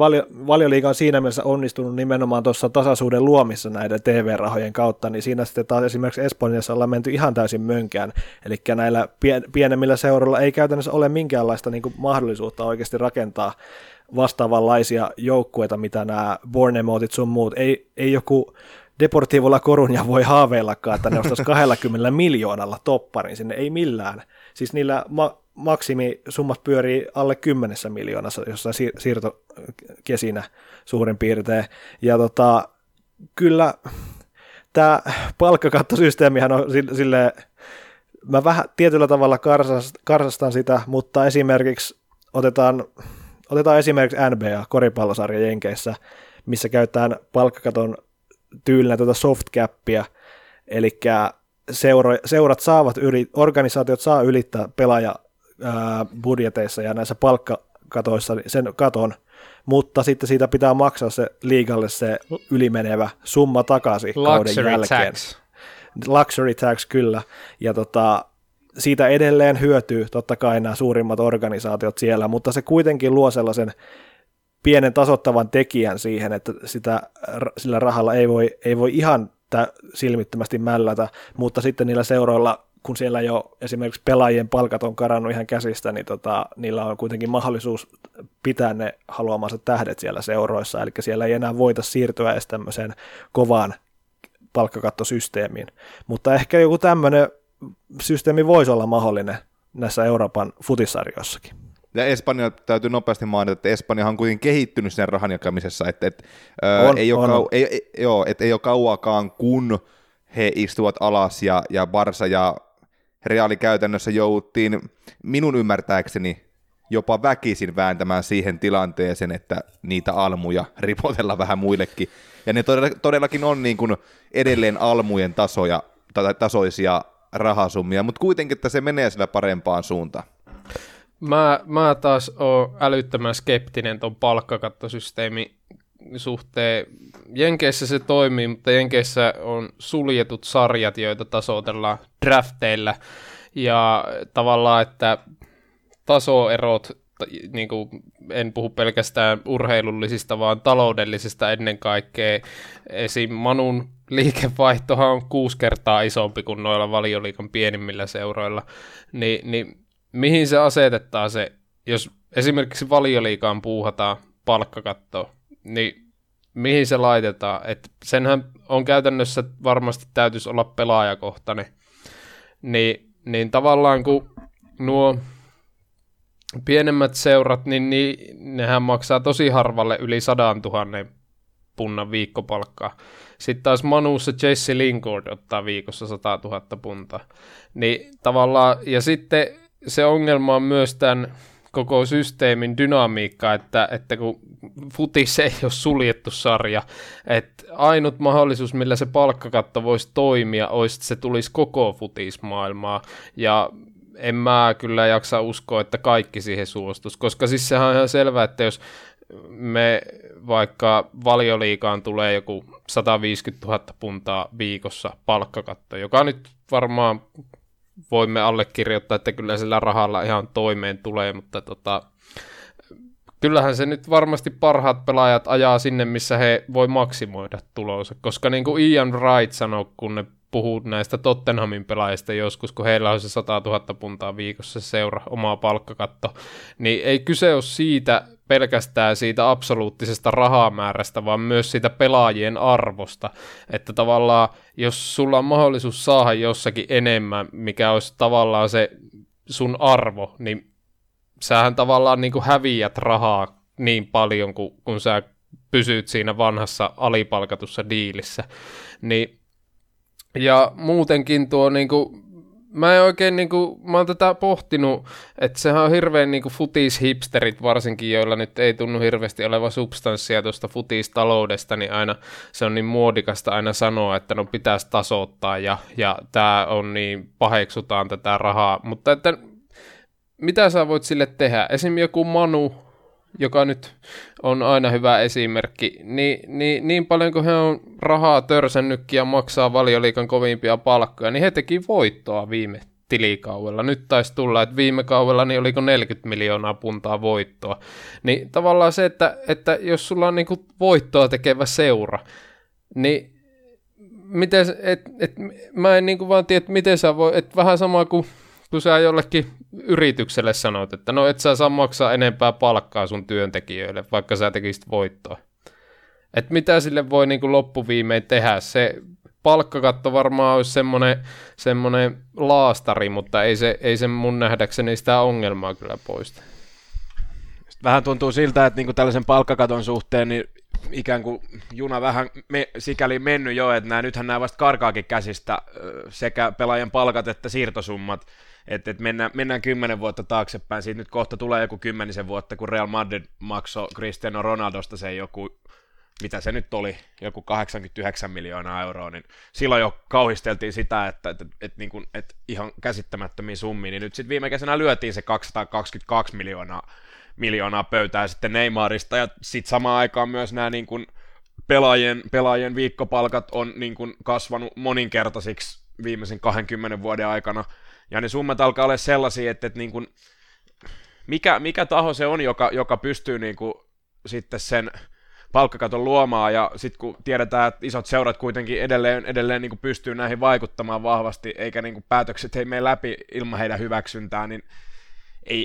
Valioliiga on siinä mielessä onnistunut nimenomaan tuossa tasaisuuden luomissa näiden TV-rahojen kautta, niin siinä sitten taas esimerkiksi Espanjassa ollaan menty ihan täysin mönkään. Eli näillä pienemmillä seuroilla ei käytännössä ole minkäänlaista niin kuin mahdollisuutta oikeasti rakentaa vastaavanlaisia joukkueita, mitä nämä Bournemouthit sun muut. Ei joku Deportivo La Coruña voi haaveillakaan, että ne ostaisi 20 miljoonalla topparin sinne, ei millään. Siis niillä maksimisummat pyörii alle 10 miljoonassa jossain siirtokesinä suurin piirtein. Ja kyllä tämä palkkakattosysteemihän on silleen, mä vähän tietyllä tavalla karsastan sitä, mutta esimerkiksi otetaan esimerkiksi NBA, koripallosarja Jenkeissä, missä käytetään palkkakaton tyylinä soft cappia, eli seurat saavat, organisaatiot saa ylittää pelaajabudjeteissa ja näissä palkkakatoissa sen katon, mutta sitten siitä pitää maksaa se liigalle se ylimenevä summa takaisin kauden jälkeen. Luxury tax, kyllä. Ja siitä edelleen hyötyy totta kai nämä suurimmat organisaatiot siellä, mutta se kuitenkin luo sellaisen pienen tasoittavan tekijän siihen, että sillä rahalla ei voi ihan silmittömästi mällätä, mutta sitten niillä seuroilla, kun siellä jo esimerkiksi pelaajien palkat on karannut ihan käsistä, niin niillä on kuitenkin mahdollisuus pitää ne haluamansa tähdet siellä seuroissa, eli siellä ei enää voita siirtyä edes tämmöiseen kovaan palkkakattosysteemiin. Mutta ehkä joku tämmöinen systeemi voisi olla mahdollinen näissä Euroopan futissarjoissakin. Ja Espanja täytyy nopeasti mainita, että Espanjahan on kuitenkin kehittynyt sen rahan jakamisessa, ei ole kauaakaan, kun he istuvat alas ja Barsa ja Reali käytännössä jouttiin minun ymmärtääkseni jopa väkisin vääntämään siihen tilanteeseen, että niitä almuja ripotellaan vähän muillekin. Ja ne todellakin on niin kuin edelleen almujen tasoisia rahasummia, mutta kuitenkin, että se menee sillä parempaan suuntaan. Mä taas oon älyttömän skeptinen ton palkkakattosysteemin suhteen. Jenkeissä se toimii, mutta Jenkeissä on suljetut sarjat, joita tasoitellaan drafteilla. Ja tavallaan, että tasoerot, niin kuin en puhu pelkästään urheilullisista, vaan taloudellisista ennen kaikkea. Esim. Manun liikevaihtohan on 6 kertaa isompi kuin noilla Valioliigan pienimmillä seuroilla, niin mihin se asetetaan se, jos esimerkiksi Valioliigaan puuhataan palkkakattoa, niin mihin se laitetaan? Et senhän on käytännössä varmasti täytyisi olla pelaajakohtainen. Niin tavallaan kun nuo pienemmät seurat, niin nehän maksaa tosi harvalle yli 100 000 punnan viikkopalkkaa. Sitten taas Manussa Jesse Lingard ottaa viikossa 100 000 puntaa. Niin tavallaan, ja sitten se ongelma on myös tämän koko systeemin dynamiikka, että kun futis ei ole suljettu sarja, että ainut mahdollisuus, millä se palkkakatto voisi toimia, olisi, että se tulisi koko futismaailmaa, ja en mä kyllä jaksa uskoa, että kaikki siihen suostuisi, koska siis sehän on ihan selvää, että jos me vaikka Valioliigaan tulee joku 150 000 puntaa viikossa palkkakatto, joka nyt varmaan voimme allekirjoittaa, että kyllä sillä rahalla ihan toimeen tulee, mutta kyllähän se nyt varmasti parhaat pelaajat ajaa sinne, missä he voi maksimoida tulonsa, koska niin kuin Ian Wright sanoi, kun ne puhuu näistä Tottenhamin pelaajista joskus, kun heillä on se 100 000 puntaa viikossa seura, omaa palkkakatto, niin ei kyse ole siitä pelkästään siitä absoluuttisesta rahamäärästä, vaan myös siitä pelaajien arvosta, että tavallaan jos sulla on mahdollisuus saada jossakin enemmän, mikä olisi tavallaan se sun arvo, niin sähän tavallaan niin kuin häviät rahaa niin paljon, kun sä pysyt siinä vanhassa alipalkatussa diilissä. Niin, ja muutenkin tuo, niin kuin, mä en oikein, niin kuin, mä oon tätä pohtinut, että sehän on hirveän niin kuin futishipsterit varsinkin, joilla nyt ei tunnu hirveästi oleva substanssia tuosta futistaloudesta, niin aina se on niin muodikasta aina sanoa, että no pitäisi tasoittaa ja tää on niin, paheksutaan tätä rahaa, mutta että mitä sä voit sille tehdä? Esimerkiksi joku Manu, joka nyt on aina hyvä esimerkki, niin paljon kuin he on rahaa törsännytkin ja maksaa Valioliigan kovimpia palkkoja, niin he teki voittoa viime tilikaudella. Nyt taisi tulla, että viime kaudella niin oliko 40 miljoonaa puntaa voittoa. Niin tavallaan se, että jos sulla on niin kuin voittoa tekevä seura, niin miten, mä en niin kuin vaan tiedä, että miten sä voi, että vähän sama kuin kun sä jollekin yritykselle sanot, että no et sä saa maksaa enempää palkkaa sun työntekijöille, vaikka sä tekisit voittoa. Että mitä sille voi niin kuin loppuviimein tehdä? Se palkkakatto varmaan olisi semmoinen laastari, mutta ei se mun nähdäkseni sitä ongelmaa kyllä poista. Vähän tuntuu siltä, että niin kuin tällaisen palkkakaton suhteen niin ikään kuin juna vähän sikäli mennyt jo, että nythän nämä vasta karkaakin käsistä sekä pelaajan palkat että siirtosummat. Että mennään 10 vuotta taaksepäin, siitä nyt kohta tulee joku 10 vuotta, kun Real Madrid maksoi Cristiano Ronaldosta se joku, mitä se nyt oli, joku 89 miljoonaa euroa, niin silloin jo kauhisteltiin sitä, että ihan käsittämättömiä summia, niin nyt sitten viime kesänä lyötiin se 222 miljoonaa pöytää sitten Neymarista, ja sitten samaan aikaan myös nämä niin kuin pelaajien viikkopalkat on niin kuin kasvanut moninkertaisiksi viimeisen 20 vuoden aikana, ja ne summat alkaa olla sellaisia, että niin kuin mikä taho se on, joka pystyy niin kuin sitten sen palkkakaton luomaan, ja sitten kun tiedetään, että isot seurat kuitenkin edelleen niin kuin pystyy näihin vaikuttamaan vahvasti, eikä niin kuin päätökset ei mene läpi ilman heidän hyväksyntää, niin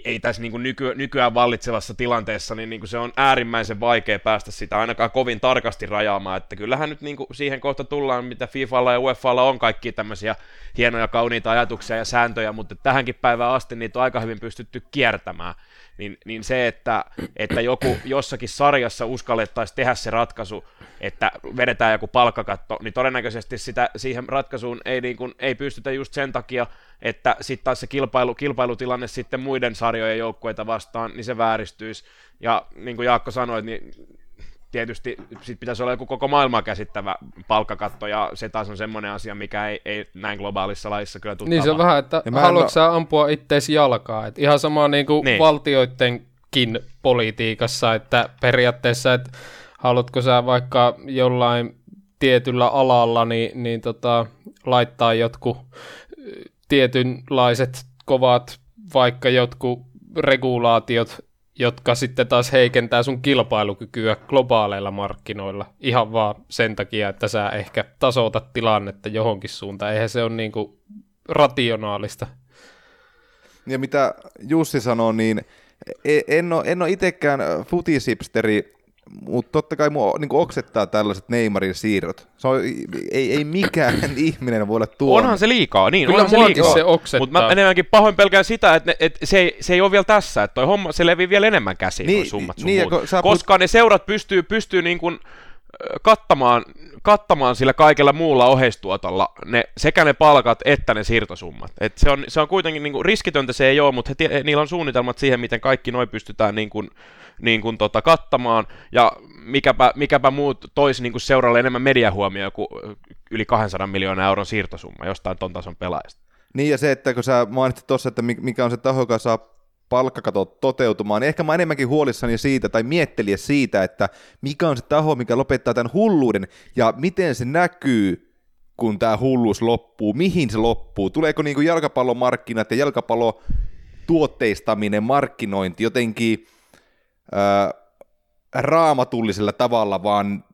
ei tässä niin kuin nykyään vallitsevassa tilanteessa, niin kuin se on äärimmäisen vaikea päästä sitä ainakaan kovin tarkasti rajaamaan, että kyllähän nyt niin kuin siihen kohta tullaan, mitä FIFAlla ja UEFAlla on kaikki tämmöisiä hienoja, kauniita ajatuksia ja sääntöjä, mutta tähänkin päivään asti niitä on aika hyvin pystytty kiertämään, niin se, että joku jossakin sarjassa uskallettaisiin tehdä se ratkaisu, että vedetään joku palkkakatto, niin todennäköisesti siihen ratkaisuun ei pystytä just sen takia, että sitten taas se kilpailutilanne sitten muiden sarjojen joukkueita vastaan, niin se vääristyisi. Ja niin kuin Jaakko sanoi, niin tietysti sit pitäisi olla joku koko maailmaa käsittävä palkkakatto, ja se taas on semmoinen asia, mikä ei näin globaalissa lajissa kyllä tule. Niin se on vähän, että haluatko sä ampua itteesi jalkaa? Et ihan sama niin kuin valtioidenkin politiikassa, että periaatteessa, että haluatko sä vaikka jollain tietyllä alalla niin laittaa jotkut tietynlaiset kovat vaikka jotkut regulaatiot, jotka sitten taas heikentää sun kilpailukykyä globaaleilla markkinoilla ihan vaan sen takia, että sä ehkä tasoitat tilannetta johonkin suuntaan. Eihän se ole niin kuin rationaalista. Ja mitä Jussi sanoi, niin en ole itsekään futisipsteri, mutta totta kai mua niin oksettaa tällaiset Neymarin siirrot. Se on, ei mikään ihminen voi olla tuolla. Onhan se liikaa, niin. Kyllä muakin se oksettaa. Mutta mä enemmänkin pahoin pelkään sitä, että se ei ole vielä tässä. Että toi homma, se levii vielä enemmän käsiin, niin, summat sun niin, muut. Koska ne seurat pystyy niin kuin kattamaan sillä kaikella muulla oheistuotolla sekä ne palkat että ne siirtosummat. Et se on kuitenkin niinku riskitöntä, se ei ole, mutta niillä on suunnitelmat siihen, miten kaikki noi pystytään niin kuin kattamaan, ja mikäpä muut toisi niin kuin seuralle enemmän mediahuomioon kuin yli 200 miljoonaa euron siirtosumma jostain ton tason pelaajasta. Niin, ja se, että kun sä mainitsit tuossa, että mikä on se taho, joka saa palkkakatot toteutumaan, niin ehkä mä enemmänkin huolissani siitä tai mietteliä siitä, että mikä on se taho, mikä lopettaa tämän hulluuden ja miten se näkyy, kun tämä hulluus loppuu, mihin se loppuu, tuleeko niin kuin jalkapallomarkkinat ja jalkapallotuotteistaminen, markkinointi jotenkin raamatullisella tavalla, vaan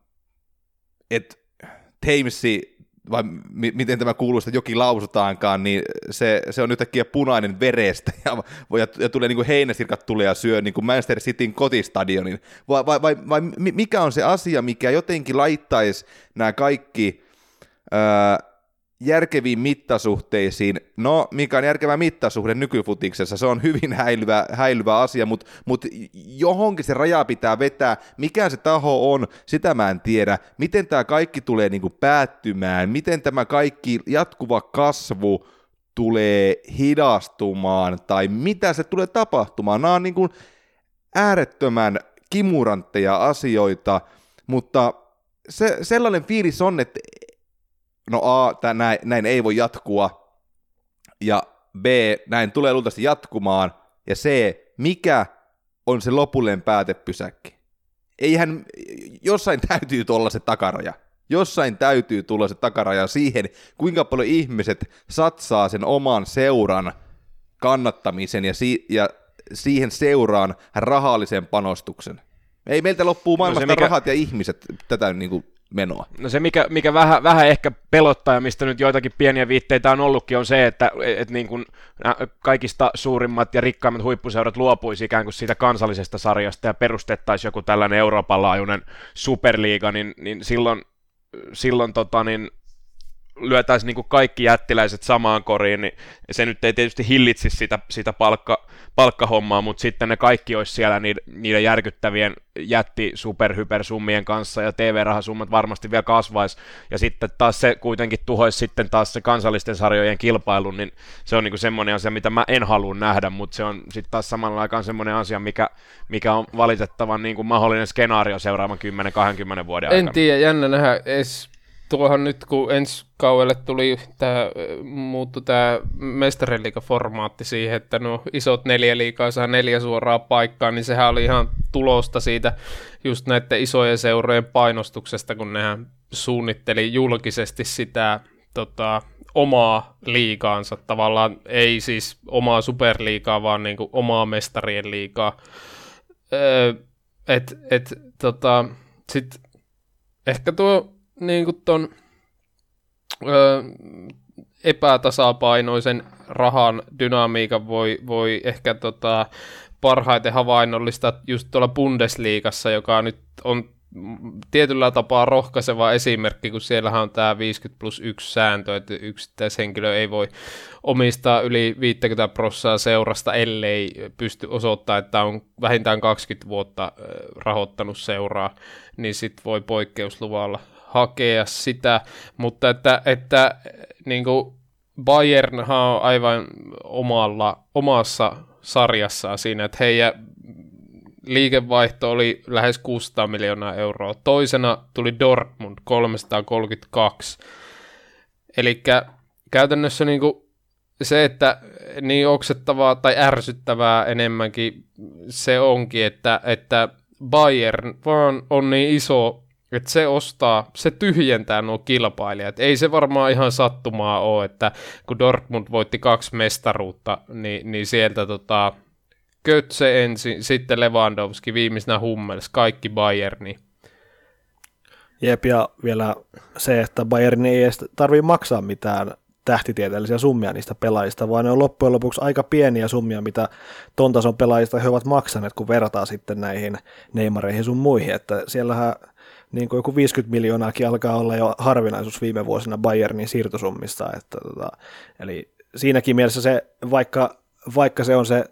että Thamesi vai miten tämä kuuluista joki lausutaankaan, niin se on yhtäkkiä punainen verestä ja tulee niin kuin heinäsirkat tulee ja syö niin kuin Manchester Cityn kotistadionin. Vai mikä on se asia, mikä jotenkin laittaisi nämä kaikki järkeviin mittasuhteisiin? No, mikä on järkevä mittasuhde nykyfutiksessa? Se on hyvin häilyvä asia, mutta johonkin se raja pitää vetää. Mikä se taho on, sitä mä en tiedä. Miten tämä kaikki tulee niinku päättymään? Miten tämä kaikki jatkuva kasvu tulee hidastumaan? Tai mitä se tulee tapahtumaan? Nämä on niinku äärettömän kimurantteja asioita, mutta sellainen fiilis on, että no A, näin ei voi jatkua, ja B, näin tulee luultavasti jatkumaan, ja C, mikä on se lopullinen päätepysäkki? Eihän, jossain täytyy tulla se takaraja. Jossain täytyy tulla se takaraja siihen, kuinka paljon ihmiset satsaa sen oman seuran kannattamisen ja siihen seuraan rahallisen panostuksen. Ei meiltä loppuu maailmasta rahat ja ihmiset tätä niinku menoa. No se, mikä vähän ehkä pelottaa ja mistä nyt joitakin pieniä viitteitä on ollutkin, on se, että niin kuin kaikista suurimmat ja rikkaimmat huippuseurat luopuisi ikään kuin siitä kansallisesta sarjasta ja perustettaisiin joku tällainen Euroopan laajuinen superliiga, niin silloin lyötäisiin niin kuin kaikki jättiläiset samaan koriin, niin se nyt ei tietysti hillitsisi sitä palkkahommaa, mutta sitten ne kaikki olisi siellä niiden järkyttävien jätti-superhypersummien kanssa, ja TV-rahasummat varmasti vielä kasvaisi, ja sitten taas se kuitenkin tuhoisi sitten taas se kansallisten sarjojen kilpailun, niin se on niin kuin semmoinen asia, mitä mä en halua nähdä, mutta se on sitten taas samalla aikaan semmoinen asia, mikä on valitettavan niin kuin mahdollinen skenaario seuraavan 10-20 vuoden aikana. En tiedä, jännä nähdä edes. Tuohan nyt, kun ensi kaudelle muuttui tämä mestariliigaformaatti siihen, että no isot 4 liigaa saa 4 suoraa paikkaa, niin sehän oli ihan tulosta siitä just näiden isojen seurojen painostuksesta, kun nehän suunnitteli julkisesti sitä omaa liigaansa, tavallaan ei siis omaa superliigaa, vaan niinku omaa mestarien liigaa. Sitten ehkä tuo niin kuin tuon epätasapainoisen rahan dynamiikan voi ehkä parhaiten havainnollistaa just tuolla Bundesliigassa, joka nyt on tietyllä tapaa rohkaiseva esimerkki, kun siellähän on tämä 50+1 sääntö, että yksittäishenkilö ei voi omistaa yli 50% seurasta, ellei pysty osoittamaan, että on vähintään 20 vuotta rahoittanut seuraa, niin sitten voi poikkeusluvalla hakea sitä, mutta että niin kuin Bayernhan on aivan omassa sarjassaan siinä, että heidän liikevaihto oli lähes 600 miljoonaa euroa. Toisena tuli Dortmund 332. Eli käytännössä niin kuin se, että niin oksettavaa tai ärsyttävää enemmänkin se onkin, että Bayern vaan on niin iso, että se ostaa, se tyhjentää nuo kilpailijat. Ei se varmaan ihan sattumaa ole, että kun Dortmund voitti 2 mestaruutta, niin sieltä Götze ensin, sitten Lewandowski, viimeisenä Hummels, kaikki Bayerni. Jep, ja vielä se, että Bayern ei edes tarvitse maksaa mitään tähtitieteellisiä summia niistä pelaajista, vaan ne on loppujen lopuksi aika pieniä summia, mitä ton tason pelaajista he ovat maksaneet, kun verrataan sitten näihin Neymareihin sun muihin, että siellähän niin kuin joku 50 miljoonaakin alkaa olla jo harvinaisuus viime vuosina Bayernin siirtosummista. Että eli siinäkin mielessä se, vaikka se on se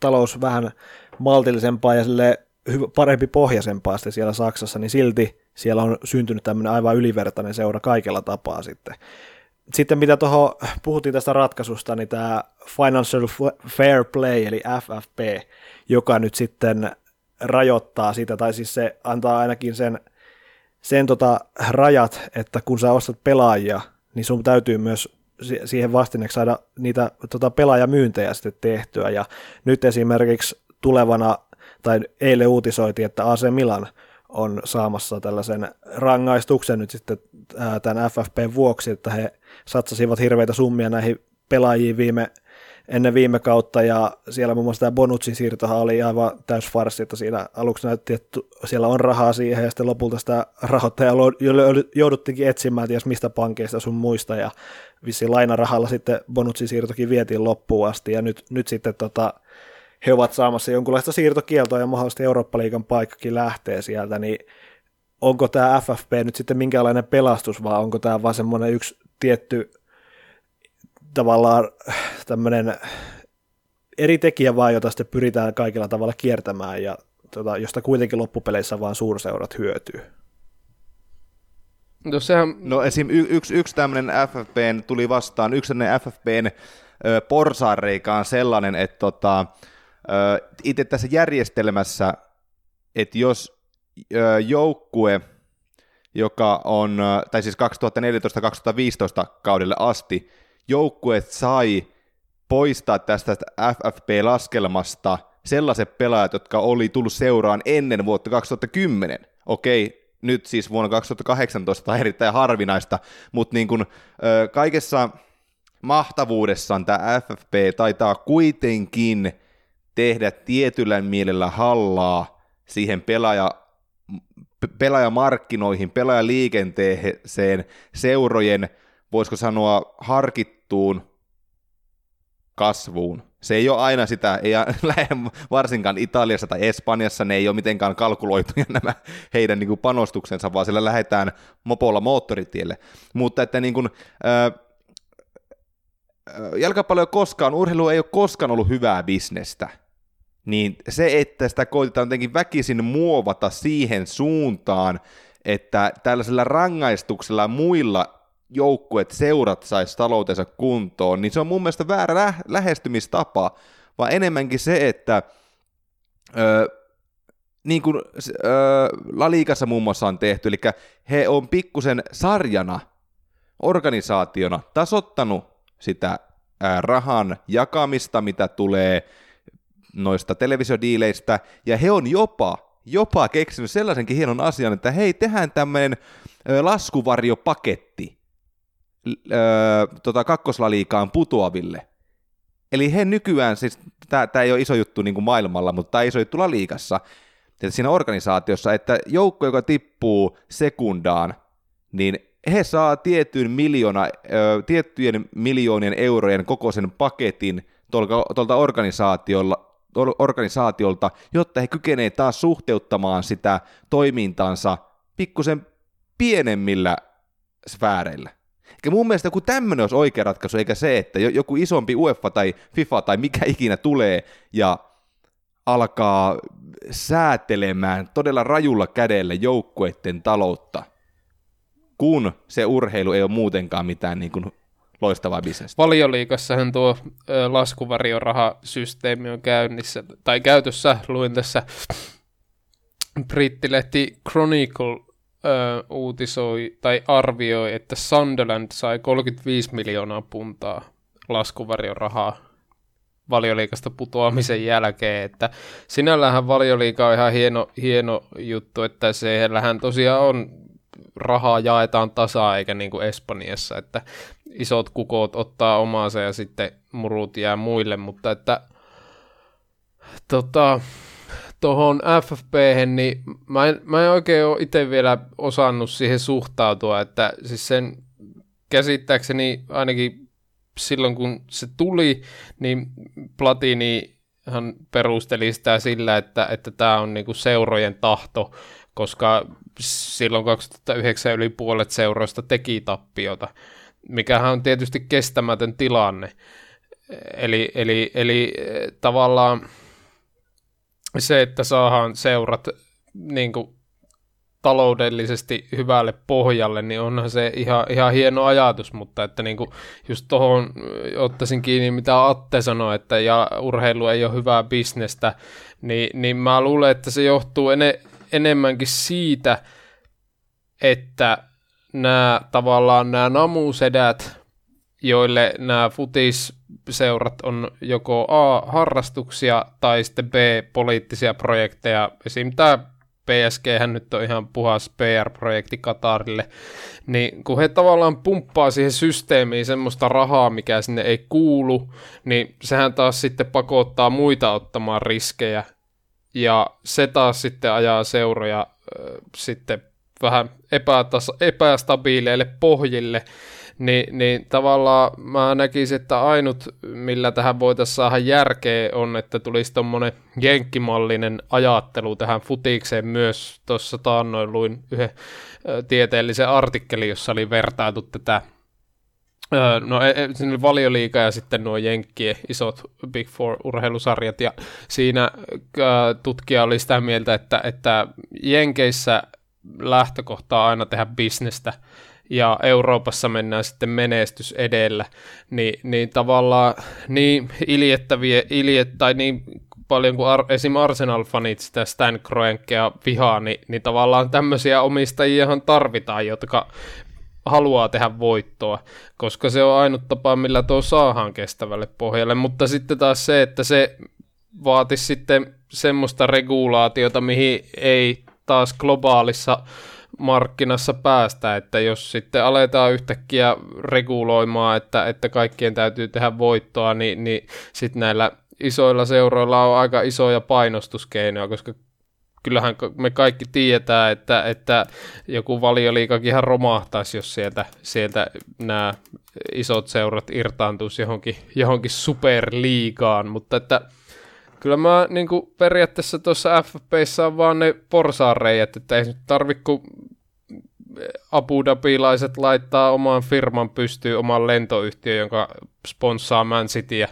talous vähän maltillisempaa ja parempi pohjaisempaa sitten siellä Saksassa, niin silti siellä on syntynyt tämmöinen aivan ylivertainen seura kaikella tapaa sitten. Sitten mitä tuohon puhuttiin tästä ratkaisusta, niin tämä Financial Fairplay eli FFP, joka nyt sitten rajoittaa sitä, tai siis se antaa ainakin sen rajat, että kun sä ostat pelaajia, niin sun täytyy myös siihen vastineeksi saada niitä pelaajamyyntejä sitten tehtyä, ja nyt esimerkiksi eilen uutisoitiin, että AC Milan on saamassa tällaisen rangaistuksen nyt sitten tämän FFP:n vuoksi, että he satsasivat hirveitä summia näihin pelaajiin viime ennen viime kautta, ja siellä muun muassa tämä Bonucci siirtohan oli aivan täys farssi, että siinä aluksi näytti, että siellä on rahaa siihen, ja sitten lopulta sitä rahoittajaa jouduttiinkin etsimään, ties mistä pankeista sun muista, ja vissiin lainarahalla sitten Bonucci siirtokin vietiin loppuun asti, ja nyt sitten he ovat saamassa jonkunlaista siirtokieltoa, ja mahdollisesti Eurooppa-liigan paikkakin lähtee sieltä, niin onko tämä FFP nyt sitten minkäänlainen pelastus, vai onko tämä vaan semmoinen yksi tietty tavallaan tämmöinen eri tekijä vaan, jota sitten pyritään kaikilla tavalla kiertämään, ja josta kuitenkin loppupeleissä vaan suurseurat hyötyy? No, sehän... no esim. Yksi tämmöinen FFPn tuli vastaan, yksi tämmöinen FFPn porsaanreikä on sellainen, että itse tässä järjestelmässä, että jos joukkue, joka on, tai siis 2014-2015 kaudelle asti, joukkueet sai poistaa tästä FFP-laskelmasta sellaiset pelaajat, jotka oli tullut seuraan ennen vuotta 2010. Okei, nyt siis vuonna 2018 on erittäin harvinaista, mutta niin kun, kaikessa mahtavuudessaan tämä FFP taitaa kuitenkin tehdä tietyllä mielellä hallaa siihen pelaajamarkkinoihin, pelaajaliikenteeseen, seurojen, voisiko sanoa, harkittuun kasvuun. Se ei ole aina sitä, ei varsinkaan Italiassa tai Espanjassa, ne ei ole mitenkään kalkuloituja nämä heidän niin kuin panostuksensa, vaan sillä lähdetään mopolla moottoritielle. Mutta että niin kuin, jalkapallo ei ole koskaan, urheilu ei ole koskaan ollut hyvää bisnestä, niin se, että sitä koitetaan jotenkin väkisin muovata siihen suuntaan, että tällaisella rangaistuksella muilla joukkueet, seurat saisi taloutensa kuntoon, niin se on mun mielestä väärä lähestymistapa, vaan enemmänkin se, että niin kuin La Ligassa muun muassa on tehty, eli he on pikkusen sarjana, organisaationa tasoittanut sitä rahan jakamista, mitä tulee noista televisiodiileistä, ja he on jopa keksinyt sellaisenkin hienon asian, että hei, tehdään tämmöinen laskuvarjopaketti kakkoslaliikaan putoaville. Eli he nykyään, siis tämä ei ole iso juttu niin kuin maailmalla, mutta tämä iso juttu La Ligassa, siinä organisaatiossa, että joukko, joka tippuu sekundaan, niin he saa tiettyjen miljoonien eurojen kokoisen paketin tuolta organisaatiolta, jotta he kykenevät taas suhteuttamaan sitä toimintansa pikkusen pienemmillä sfääreillä. Eli mun mielestä joku tämmöinen olisi oikea ratkaisu, eikä se, että joku isompi UEFA tai FIFA tai mikä ikinä tulee ja alkaa säätelemään todella rajulla kädellä joukkueiden taloutta, kun se urheilu ei ole muutenkaan mitään niin kuin loistavaa bisnestä. Valioliigassahan tuo laskuvarjorahasysteemi on käynnissä, tai käytössä, luin tässä brittilehti Chronicle uutisoi tai arvioi, että Sunderland sai 35 miljoonaa puntaa laskuvarjorahaa Valioliigasta putoamisen jälkeen, että sinällähän Valioliiga on ihan hieno juttu, että siellähän tosiaan on, rahaa jaetaan tasaa, eikä niin kuin Espanjassa, että isot kukot ottaa omaansa ja sitten murut jää muille, mutta että tuohon FFP:hen, niin mä en oikein ole itse vielä osannut siihen suhtautua, että siis sen käsittääkseni ainakin silloin, kun se tuli, niin Platinihan perusteli sitä sillä, että tämä on niinku seurojen tahto, koska silloin 2009 yli puolet seuroista teki tappiota, mikähän on tietysti kestämätön tilanne. Eli tavallaan se, että saadaan seurat niin kuin taloudellisesti hyvälle pohjalle, niin onhan se ihan hieno ajatus, mutta että niin kuin just tuohon ottaisin kiinni, mitä Atte sanoi, että ja urheilu ei ole hyvää bisnestä, niin mä luulen, että se johtuu enemmänkin siitä, että nämä namusedät, joille nämä futisseurat on joko A, harrastuksia, tai sitten B, poliittisia projekteja. Esimerkiksi tämä PSGhän nyt on ihan puhas PR-projekti Katarille, niin kun he tavallaan pumppaa siihen systeemiin semmoista rahaa, mikä sinne ei kuulu, niin sehän taas sitten pakottaa muita ottamaan riskejä, ja se taas sitten ajaa seuroja sitten vähän epästabiileille pohjille, niin tavallaan mä näkisin, että ainut, millä tähän voitaisiin saada järkeä, on, että tulisi tommonen jenkkimallinen ajattelu tähän futikseen myös. Tuossa taannoin luin yhden tieteellisen artikkelin, jossa oli vertailtu tätä siinä oli Valioliiga ja sitten nuo jenkkien isot Big Four-urheilusarjat, ja siinä tutkija oli sitä mieltä, että jenkeissä lähtökohtaa aina tehdä bisnestä, ja Euroopassa mennään sitten menestys edellä, niin tavallaan niin tai niin paljon kuin esim. Arsenal-fanit sitä Stan Kroenkea vihaa, niin tavallaan tämmöisiä omistajiahan tarvitaan, jotka haluaa tehdä voittoa, koska se on ainut tapa, millä tuo saadaan kestävälle pohjalle, mutta sitten taas se, että se vaatisi sitten semmoista regulaatiota, mihin ei taas globaalissa markkinassa päästä, että jos sitten aletaan yhtäkkiä reguloimaan, että kaikkien täytyy tehdä voittoa, niin sitten näillä isoilla seuroilla on aika isoja painostuskeinoja, koska kyllähän me kaikki tiedetään, että joku Valioliigakinhan romahtaisi, jos sieltä nämä isot seurat irtaantuisi johonkin superliigaan, mutta että kyllä mä niin kuin periaatteessa tuossa FFP:ssä on vaan ne porsaanreiät, että ei nyt tarvitse, kun Abu Dhabilaiset laittaa oman firman pystyyn, oman lentoyhtiön, jonka sponssaa Man Cityä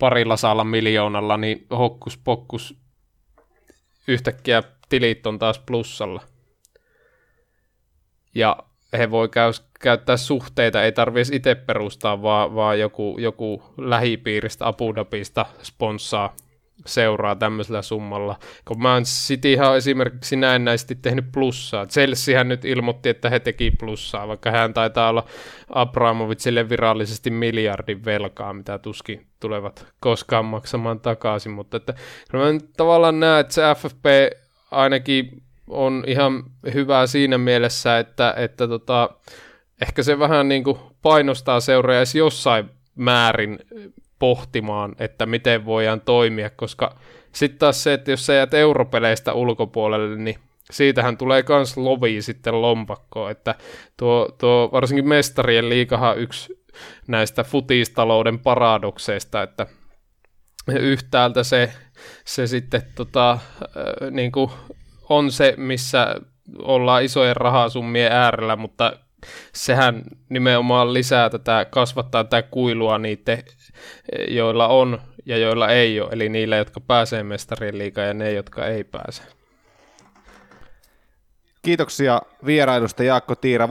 200 miljoonalla, niin hokkus pokkus yhtäkkiä tilit on taas plussalla. Ja he voi käyttää suhteita, ei tarvitse itse perustaa, vaan joku lähipiiristä Abu Dhabista sponssaa seuraa tämmöisellä summalla. Kun Man Cityhän on esimerkiksi näennäisesti tehnyt plussaa. Chelseahän nyt ilmoitti, että he teki plussaa, vaikka hän taitaa olla Abramovicille virallisesti miljardin velkaa, mitä tuskin tulevat koskaan maksamaan takaisin. Mutta että, kyllä mä tavallaan näen, että se FFP ainakin on ihan hyvää siinä mielessä, että ehkä se vähän niin kuin painostaa seuraa edes jossain määrin pohtimaan, että miten voidaan toimia, koska sitten taas se, että jos sä jäät europeleistä ulkopuolelle, niin siitähän tulee kans lovi sitten lompakkoon, että tuo varsinkin mestarien liigahan yksi näistä futistalouden paradokseista, että yhtäältä se sitten niin kuin on se, missä ollaan isojen rahasummien äärellä, mutta sehän nimenomaan lisää tätä, kasvattaa tätä kuilua niiden, joilla on ja joilla ei ole, eli niillä, jotka pääsee mestarien liigaan ja ne, jotka ei pääse. Kiitoksia vierailusta, Jaakko Tiira.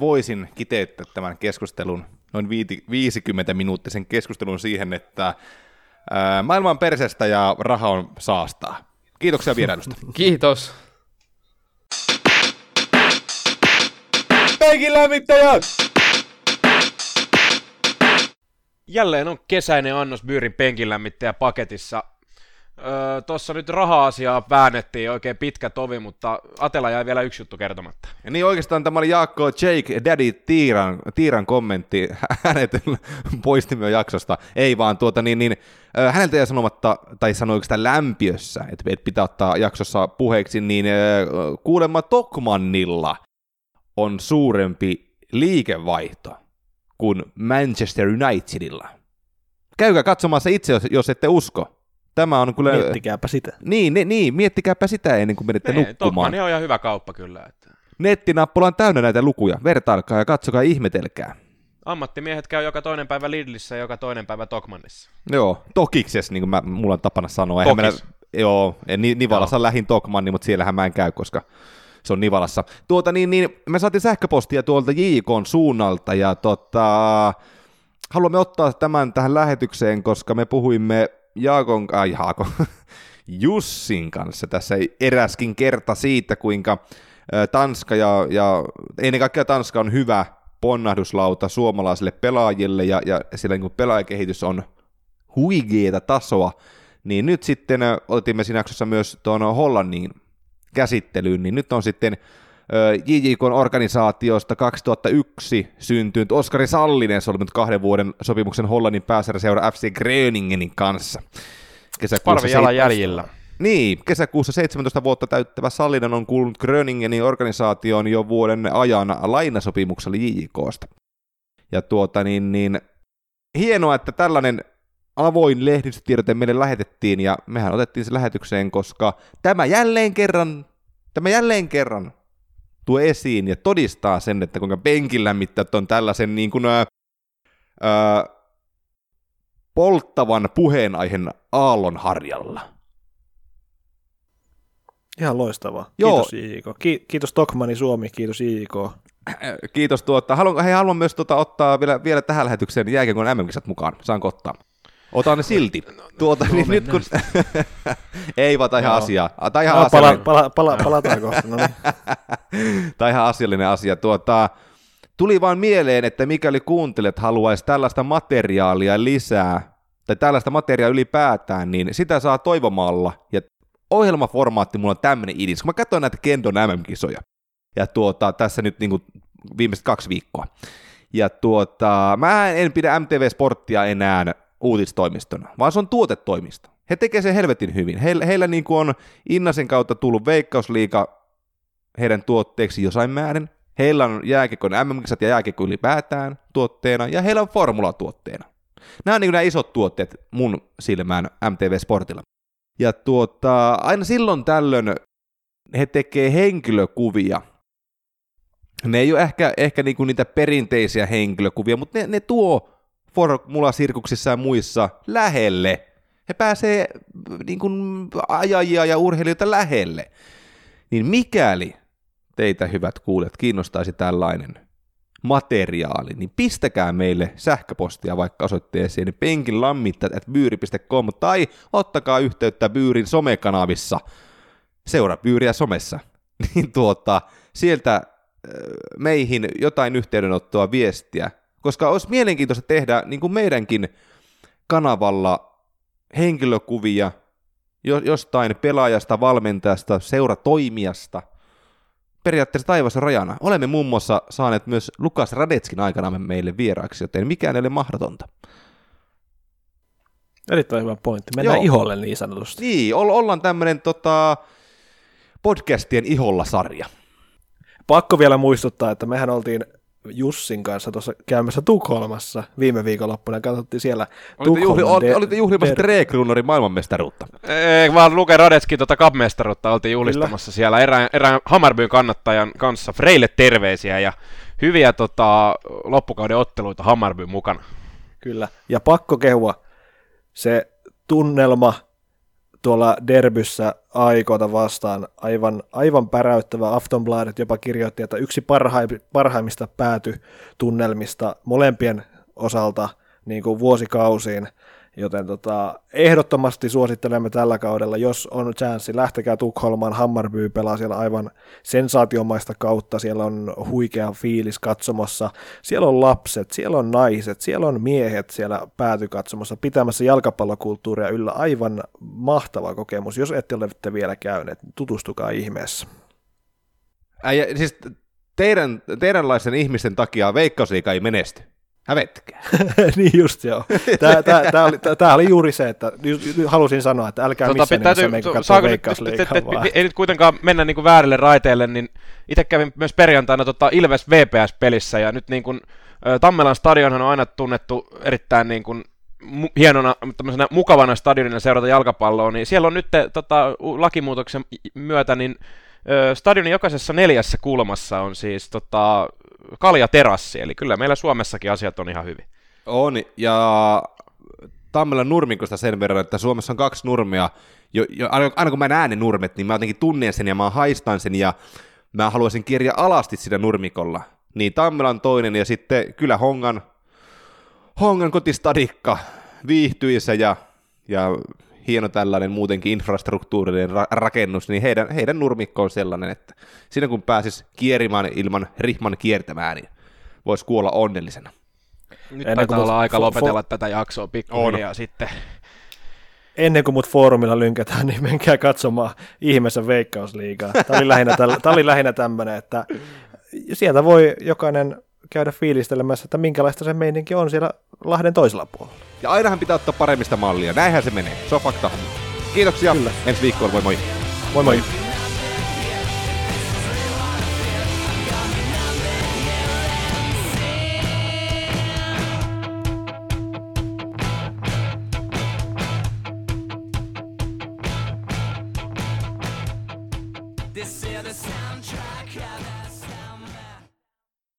Voisin kiteyttää tämän keskustelun, noin 50-minuuttisen keskustelun siihen, että maailma on perseestä ja raha on saastaa. Kiitoksia vierailusta. Kiitos. Kaikki lämmittäjät! Jälleen on kesäinen annos Byyrin penkinlämmittäjä paketissa. Tuossa nyt raha-asiaa väännettiin oikein pitkä tovi, mutta Atella jäi vielä yksi juttu kertomatta. Ja niin oikeastaan tämä oli Jaakko Jake Daddy Tiiran kommentti. Hänet poistimme jo jaksosta. Ei vaan häneltä jäi sanomatta, tai sanoi oikeastaan lämpiössä, että pitää ottaa jaksossa puheeksi, niin kuulemma Tokmannilla on suurempi liikevaihto kuin Manchester Unitedilla. Käykää katsomassa itse, jos ette usko. Tämä on kyllä... Miettikääpä sitä. Niin, miettikääpä sitä ennen kuin menette nukkumaan. Tokmanni on ihan hyvä kauppa kyllä. Nettinappula on täynnä näitä lukuja. Vertailkaa ja katsokaa ja ihmetelkää. Ammattimiehet käy joka toinen päivä Lidlissä ja joka toinen päivä Tokmannissa. Joo, tokikses, niin kuin mulla on tapana sanoa. Nivalassa on lähin Tokmanni, mutta siellähän mä en käy, koska... Se on Nivalassa. Me saatiin sähköpostia tuolta JK:n suunnalta, ja haluamme ottaa tämän tähän lähetykseen, koska me puhuimme Jussin kanssa tässä eräskin kerta siitä, kuinka Tanska ja ennen kaikkea Tanska on hyvä ponnahduslauta suomalaisille pelaajille, ja siellä niin pelaajakehitys on huikeeta tasoa, niin nyt sitten otimme siinä jaksossa myös tuon Hollannin käsittelyyn, niin nyt on sitten JJK:n organisaatiosta 2001 syntynyt Oskari Sallinen solminut 2 vuoden sopimuksen Hollannin pääsarjaseura FC Groningenin kanssa. Parvi jalan jäljillä. Niin, kesäkuussa 17 vuotta täyttävä Sallinen on kuulunut Gröningenin organisaatioon jo vuoden ajan lainasopimuksella JJK:sta. Ja hienoa, että tällainen avoin lehdistötiedote meille lähetettiin, ja mehän otettiin se lähetykseen, koska tämä jälleen kerran tuo esiin ja todistaa sen, että kuinka penkin lämmittäjät on tällaisen niin kuin polttavan puheenaiheen aallonharjalla. Ihan loistavaa. Kiitos JJK. Kiitos Tokmanni Suomi, kiitos JJK. Kiitos. Haluan myös ottaa vielä tähän lähetykseen jääkiekon MM-kisat mukaan. Saanko ottaa? Otan ne silti. No, nyt kun... Ei vaan, tai ihan asiallinen. Palataan kohta. No niin. Tai ihan asiallinen asia. Tuli vaan mieleen, että mikäli kuuntelet haluaisi tällaista materiaalia lisää, tai tällaista materiaalia ylipäätään, niin sitä saa toivomalla. Ja ohjelmaformaatti mulla on tämmöinen idis, kun mä katsoin näitä Kendon MM-kisoja. Ja tässä nyt niin kuin viimeiset 2 viikkoa. Ja mä en pidä MTV Sporttia enää uutistoimistona, vaan se on tuotetoimisto. He tekevät sen helvetin hyvin. Heillä niin kuin on Innasen kautta tullut Veikkausliiga heidän tuotteeksi jossain määrin. Heillä on jääkiekon MM-kisat ja jääkiekko ylipäätään tuotteena, ja heillä on formula tuotteena. Nämä on niin kuin nämä isot tuotteet mun silmään MTV Sportilla. Ja aina silloin tällöin he tekee henkilökuvia. Ne ei ole ehkä niinku niitä perinteisiä henkilökuvia, mutta ne tuo formulasirkuksissa ja muissa lähelle. He pääsee niinku ajajia ja urheilijoita lähelle. Niin mikäli teitä, hyvät kuulijat, kiinnostaisi tällainen materiaali, niin pistäkää meille sähköpostia vaikka osoitteeseen niin penkinlammittajat@byyri.com tai ottakaa yhteyttä Byyrin somekanavissa. Seuraa Byyriä somessa, niin sieltä meihin jotain yhteydenottoa, viestiä, koska olisi mielenkiintoista tehdä niin kuin meidänkin kanavalla henkilökuvia jostain pelaajasta, valmentajasta, seuratoimijasta, periaatteessa taivassa rajana. Olemme muun muassa saaneet myös Lukas Radetskin aikana meille vieraaksi, joten mikään ei ole mahdotonta. Erittäin hyvä pointti. Mennään iholle niin sanotusti. Niin, ollaan tämmöinen podcastien iholla-sarja. Pakko vielä muistuttaa, että mehän oltiin Jussin kanssa tuossa käymässä Tukholmassa viime viikonloppuna, katsottiin siellä Tukholman. Olitte juhlimassa Träkruunorin maailmanmestaruutta. Ei, vaan Luke Radetzkin Cup-mestaruutta oltiin juhlistamassa siellä erään Hammarbyn kannattajan kanssa. Freille terveisiä ja hyviä loppukauden otteluita Hammarbyn mukana. Kyllä, ja pakko kehua se tunnelma tuolla derbyssä aikoita vastaan, aivan päräyttävä. Aftonbladet jopa kirjoitti, että yksi parhaimmista päätytunnelmista molempien osalta niin kuin vuosikausiin, joten ehdottomasti suosittelemme tällä kaudella, jos on chanssi, lähtekää Tukholmaan. Hammarby pelaa siellä aivan sensaatiomaista kautta, siellä on huikea fiilis katsomassa, siellä on lapset, siellä on naiset, siellä on miehet siellä päätykatsomassa, pitämässä jalkapallokulttuuria yllä, aivan mahtava kokemus. Jos ette ole vielä käyneet, tutustukaa ihmeessä. Siis teidänlaisten ihmisten takia Veikkausliiga ei menesty. Hävetkää. Niin just joo. Tämä oli juuri se, että halusin sanoa, että älkää missään nimessä meikö katsoa Veikkausliigaa vaan. Ei nyt kuitenkaan mennä niin kuin väärille raiteille, niin itse kävin myös perjantaina Ilves VPS-pelissä, ja nyt niin kuin Tammelan stadionhan on aina tunnettu erittäin niin kuin hienona, tämmöisenä mukavana stadionina seurata jalkapalloa, niin siellä on nyt lakimuutoksen myötä, niin stadionin jokaisessa 4 kulmassa on siis kaljaterassi, eli kyllä meillä Suomessakin asiat on ihan hyvin. On, ja Tammelan nurmikosta sen verran, että Suomessa on 2 nurmea, aina kun mä näen ne nurmet, niin mä jotenkin tunnen sen ja mä haistan sen, ja mä haluaisin kierriä alasti siinä nurmikolla. Niin Tammelan toinen, ja sitten kyllä Hongan kotistadikka viihtyisä ja hieno tällainen muutenkin infrastruktuurinen rakennus, niin heidän nurmikko on sellainen, että siinä kun pääsis kierimään ilman rihman kiertämään, niin voisi kuolla onnellisena. Nyt taitaa olla aika lopetella tätä jaksoa pikkuhiljaa sitten. Ennen kuin mut foorumilla lynkätään, niin menkää katsomaan ihmeessä Veikkausliigaa. Tämä oli lähinnä tämmöinen, että sieltä voi jokainen käydä fiilistelemässä, että minkälaista se meininki on siellä Lahden toisella puolella. Ja ainahan pitää ottaa paremmista mallia. Näinhän se menee. Se on fakta. Kiitoksia. Kyllä. Ensi viikkoon. Moi moi. Moi moi. Moi. This is the sound.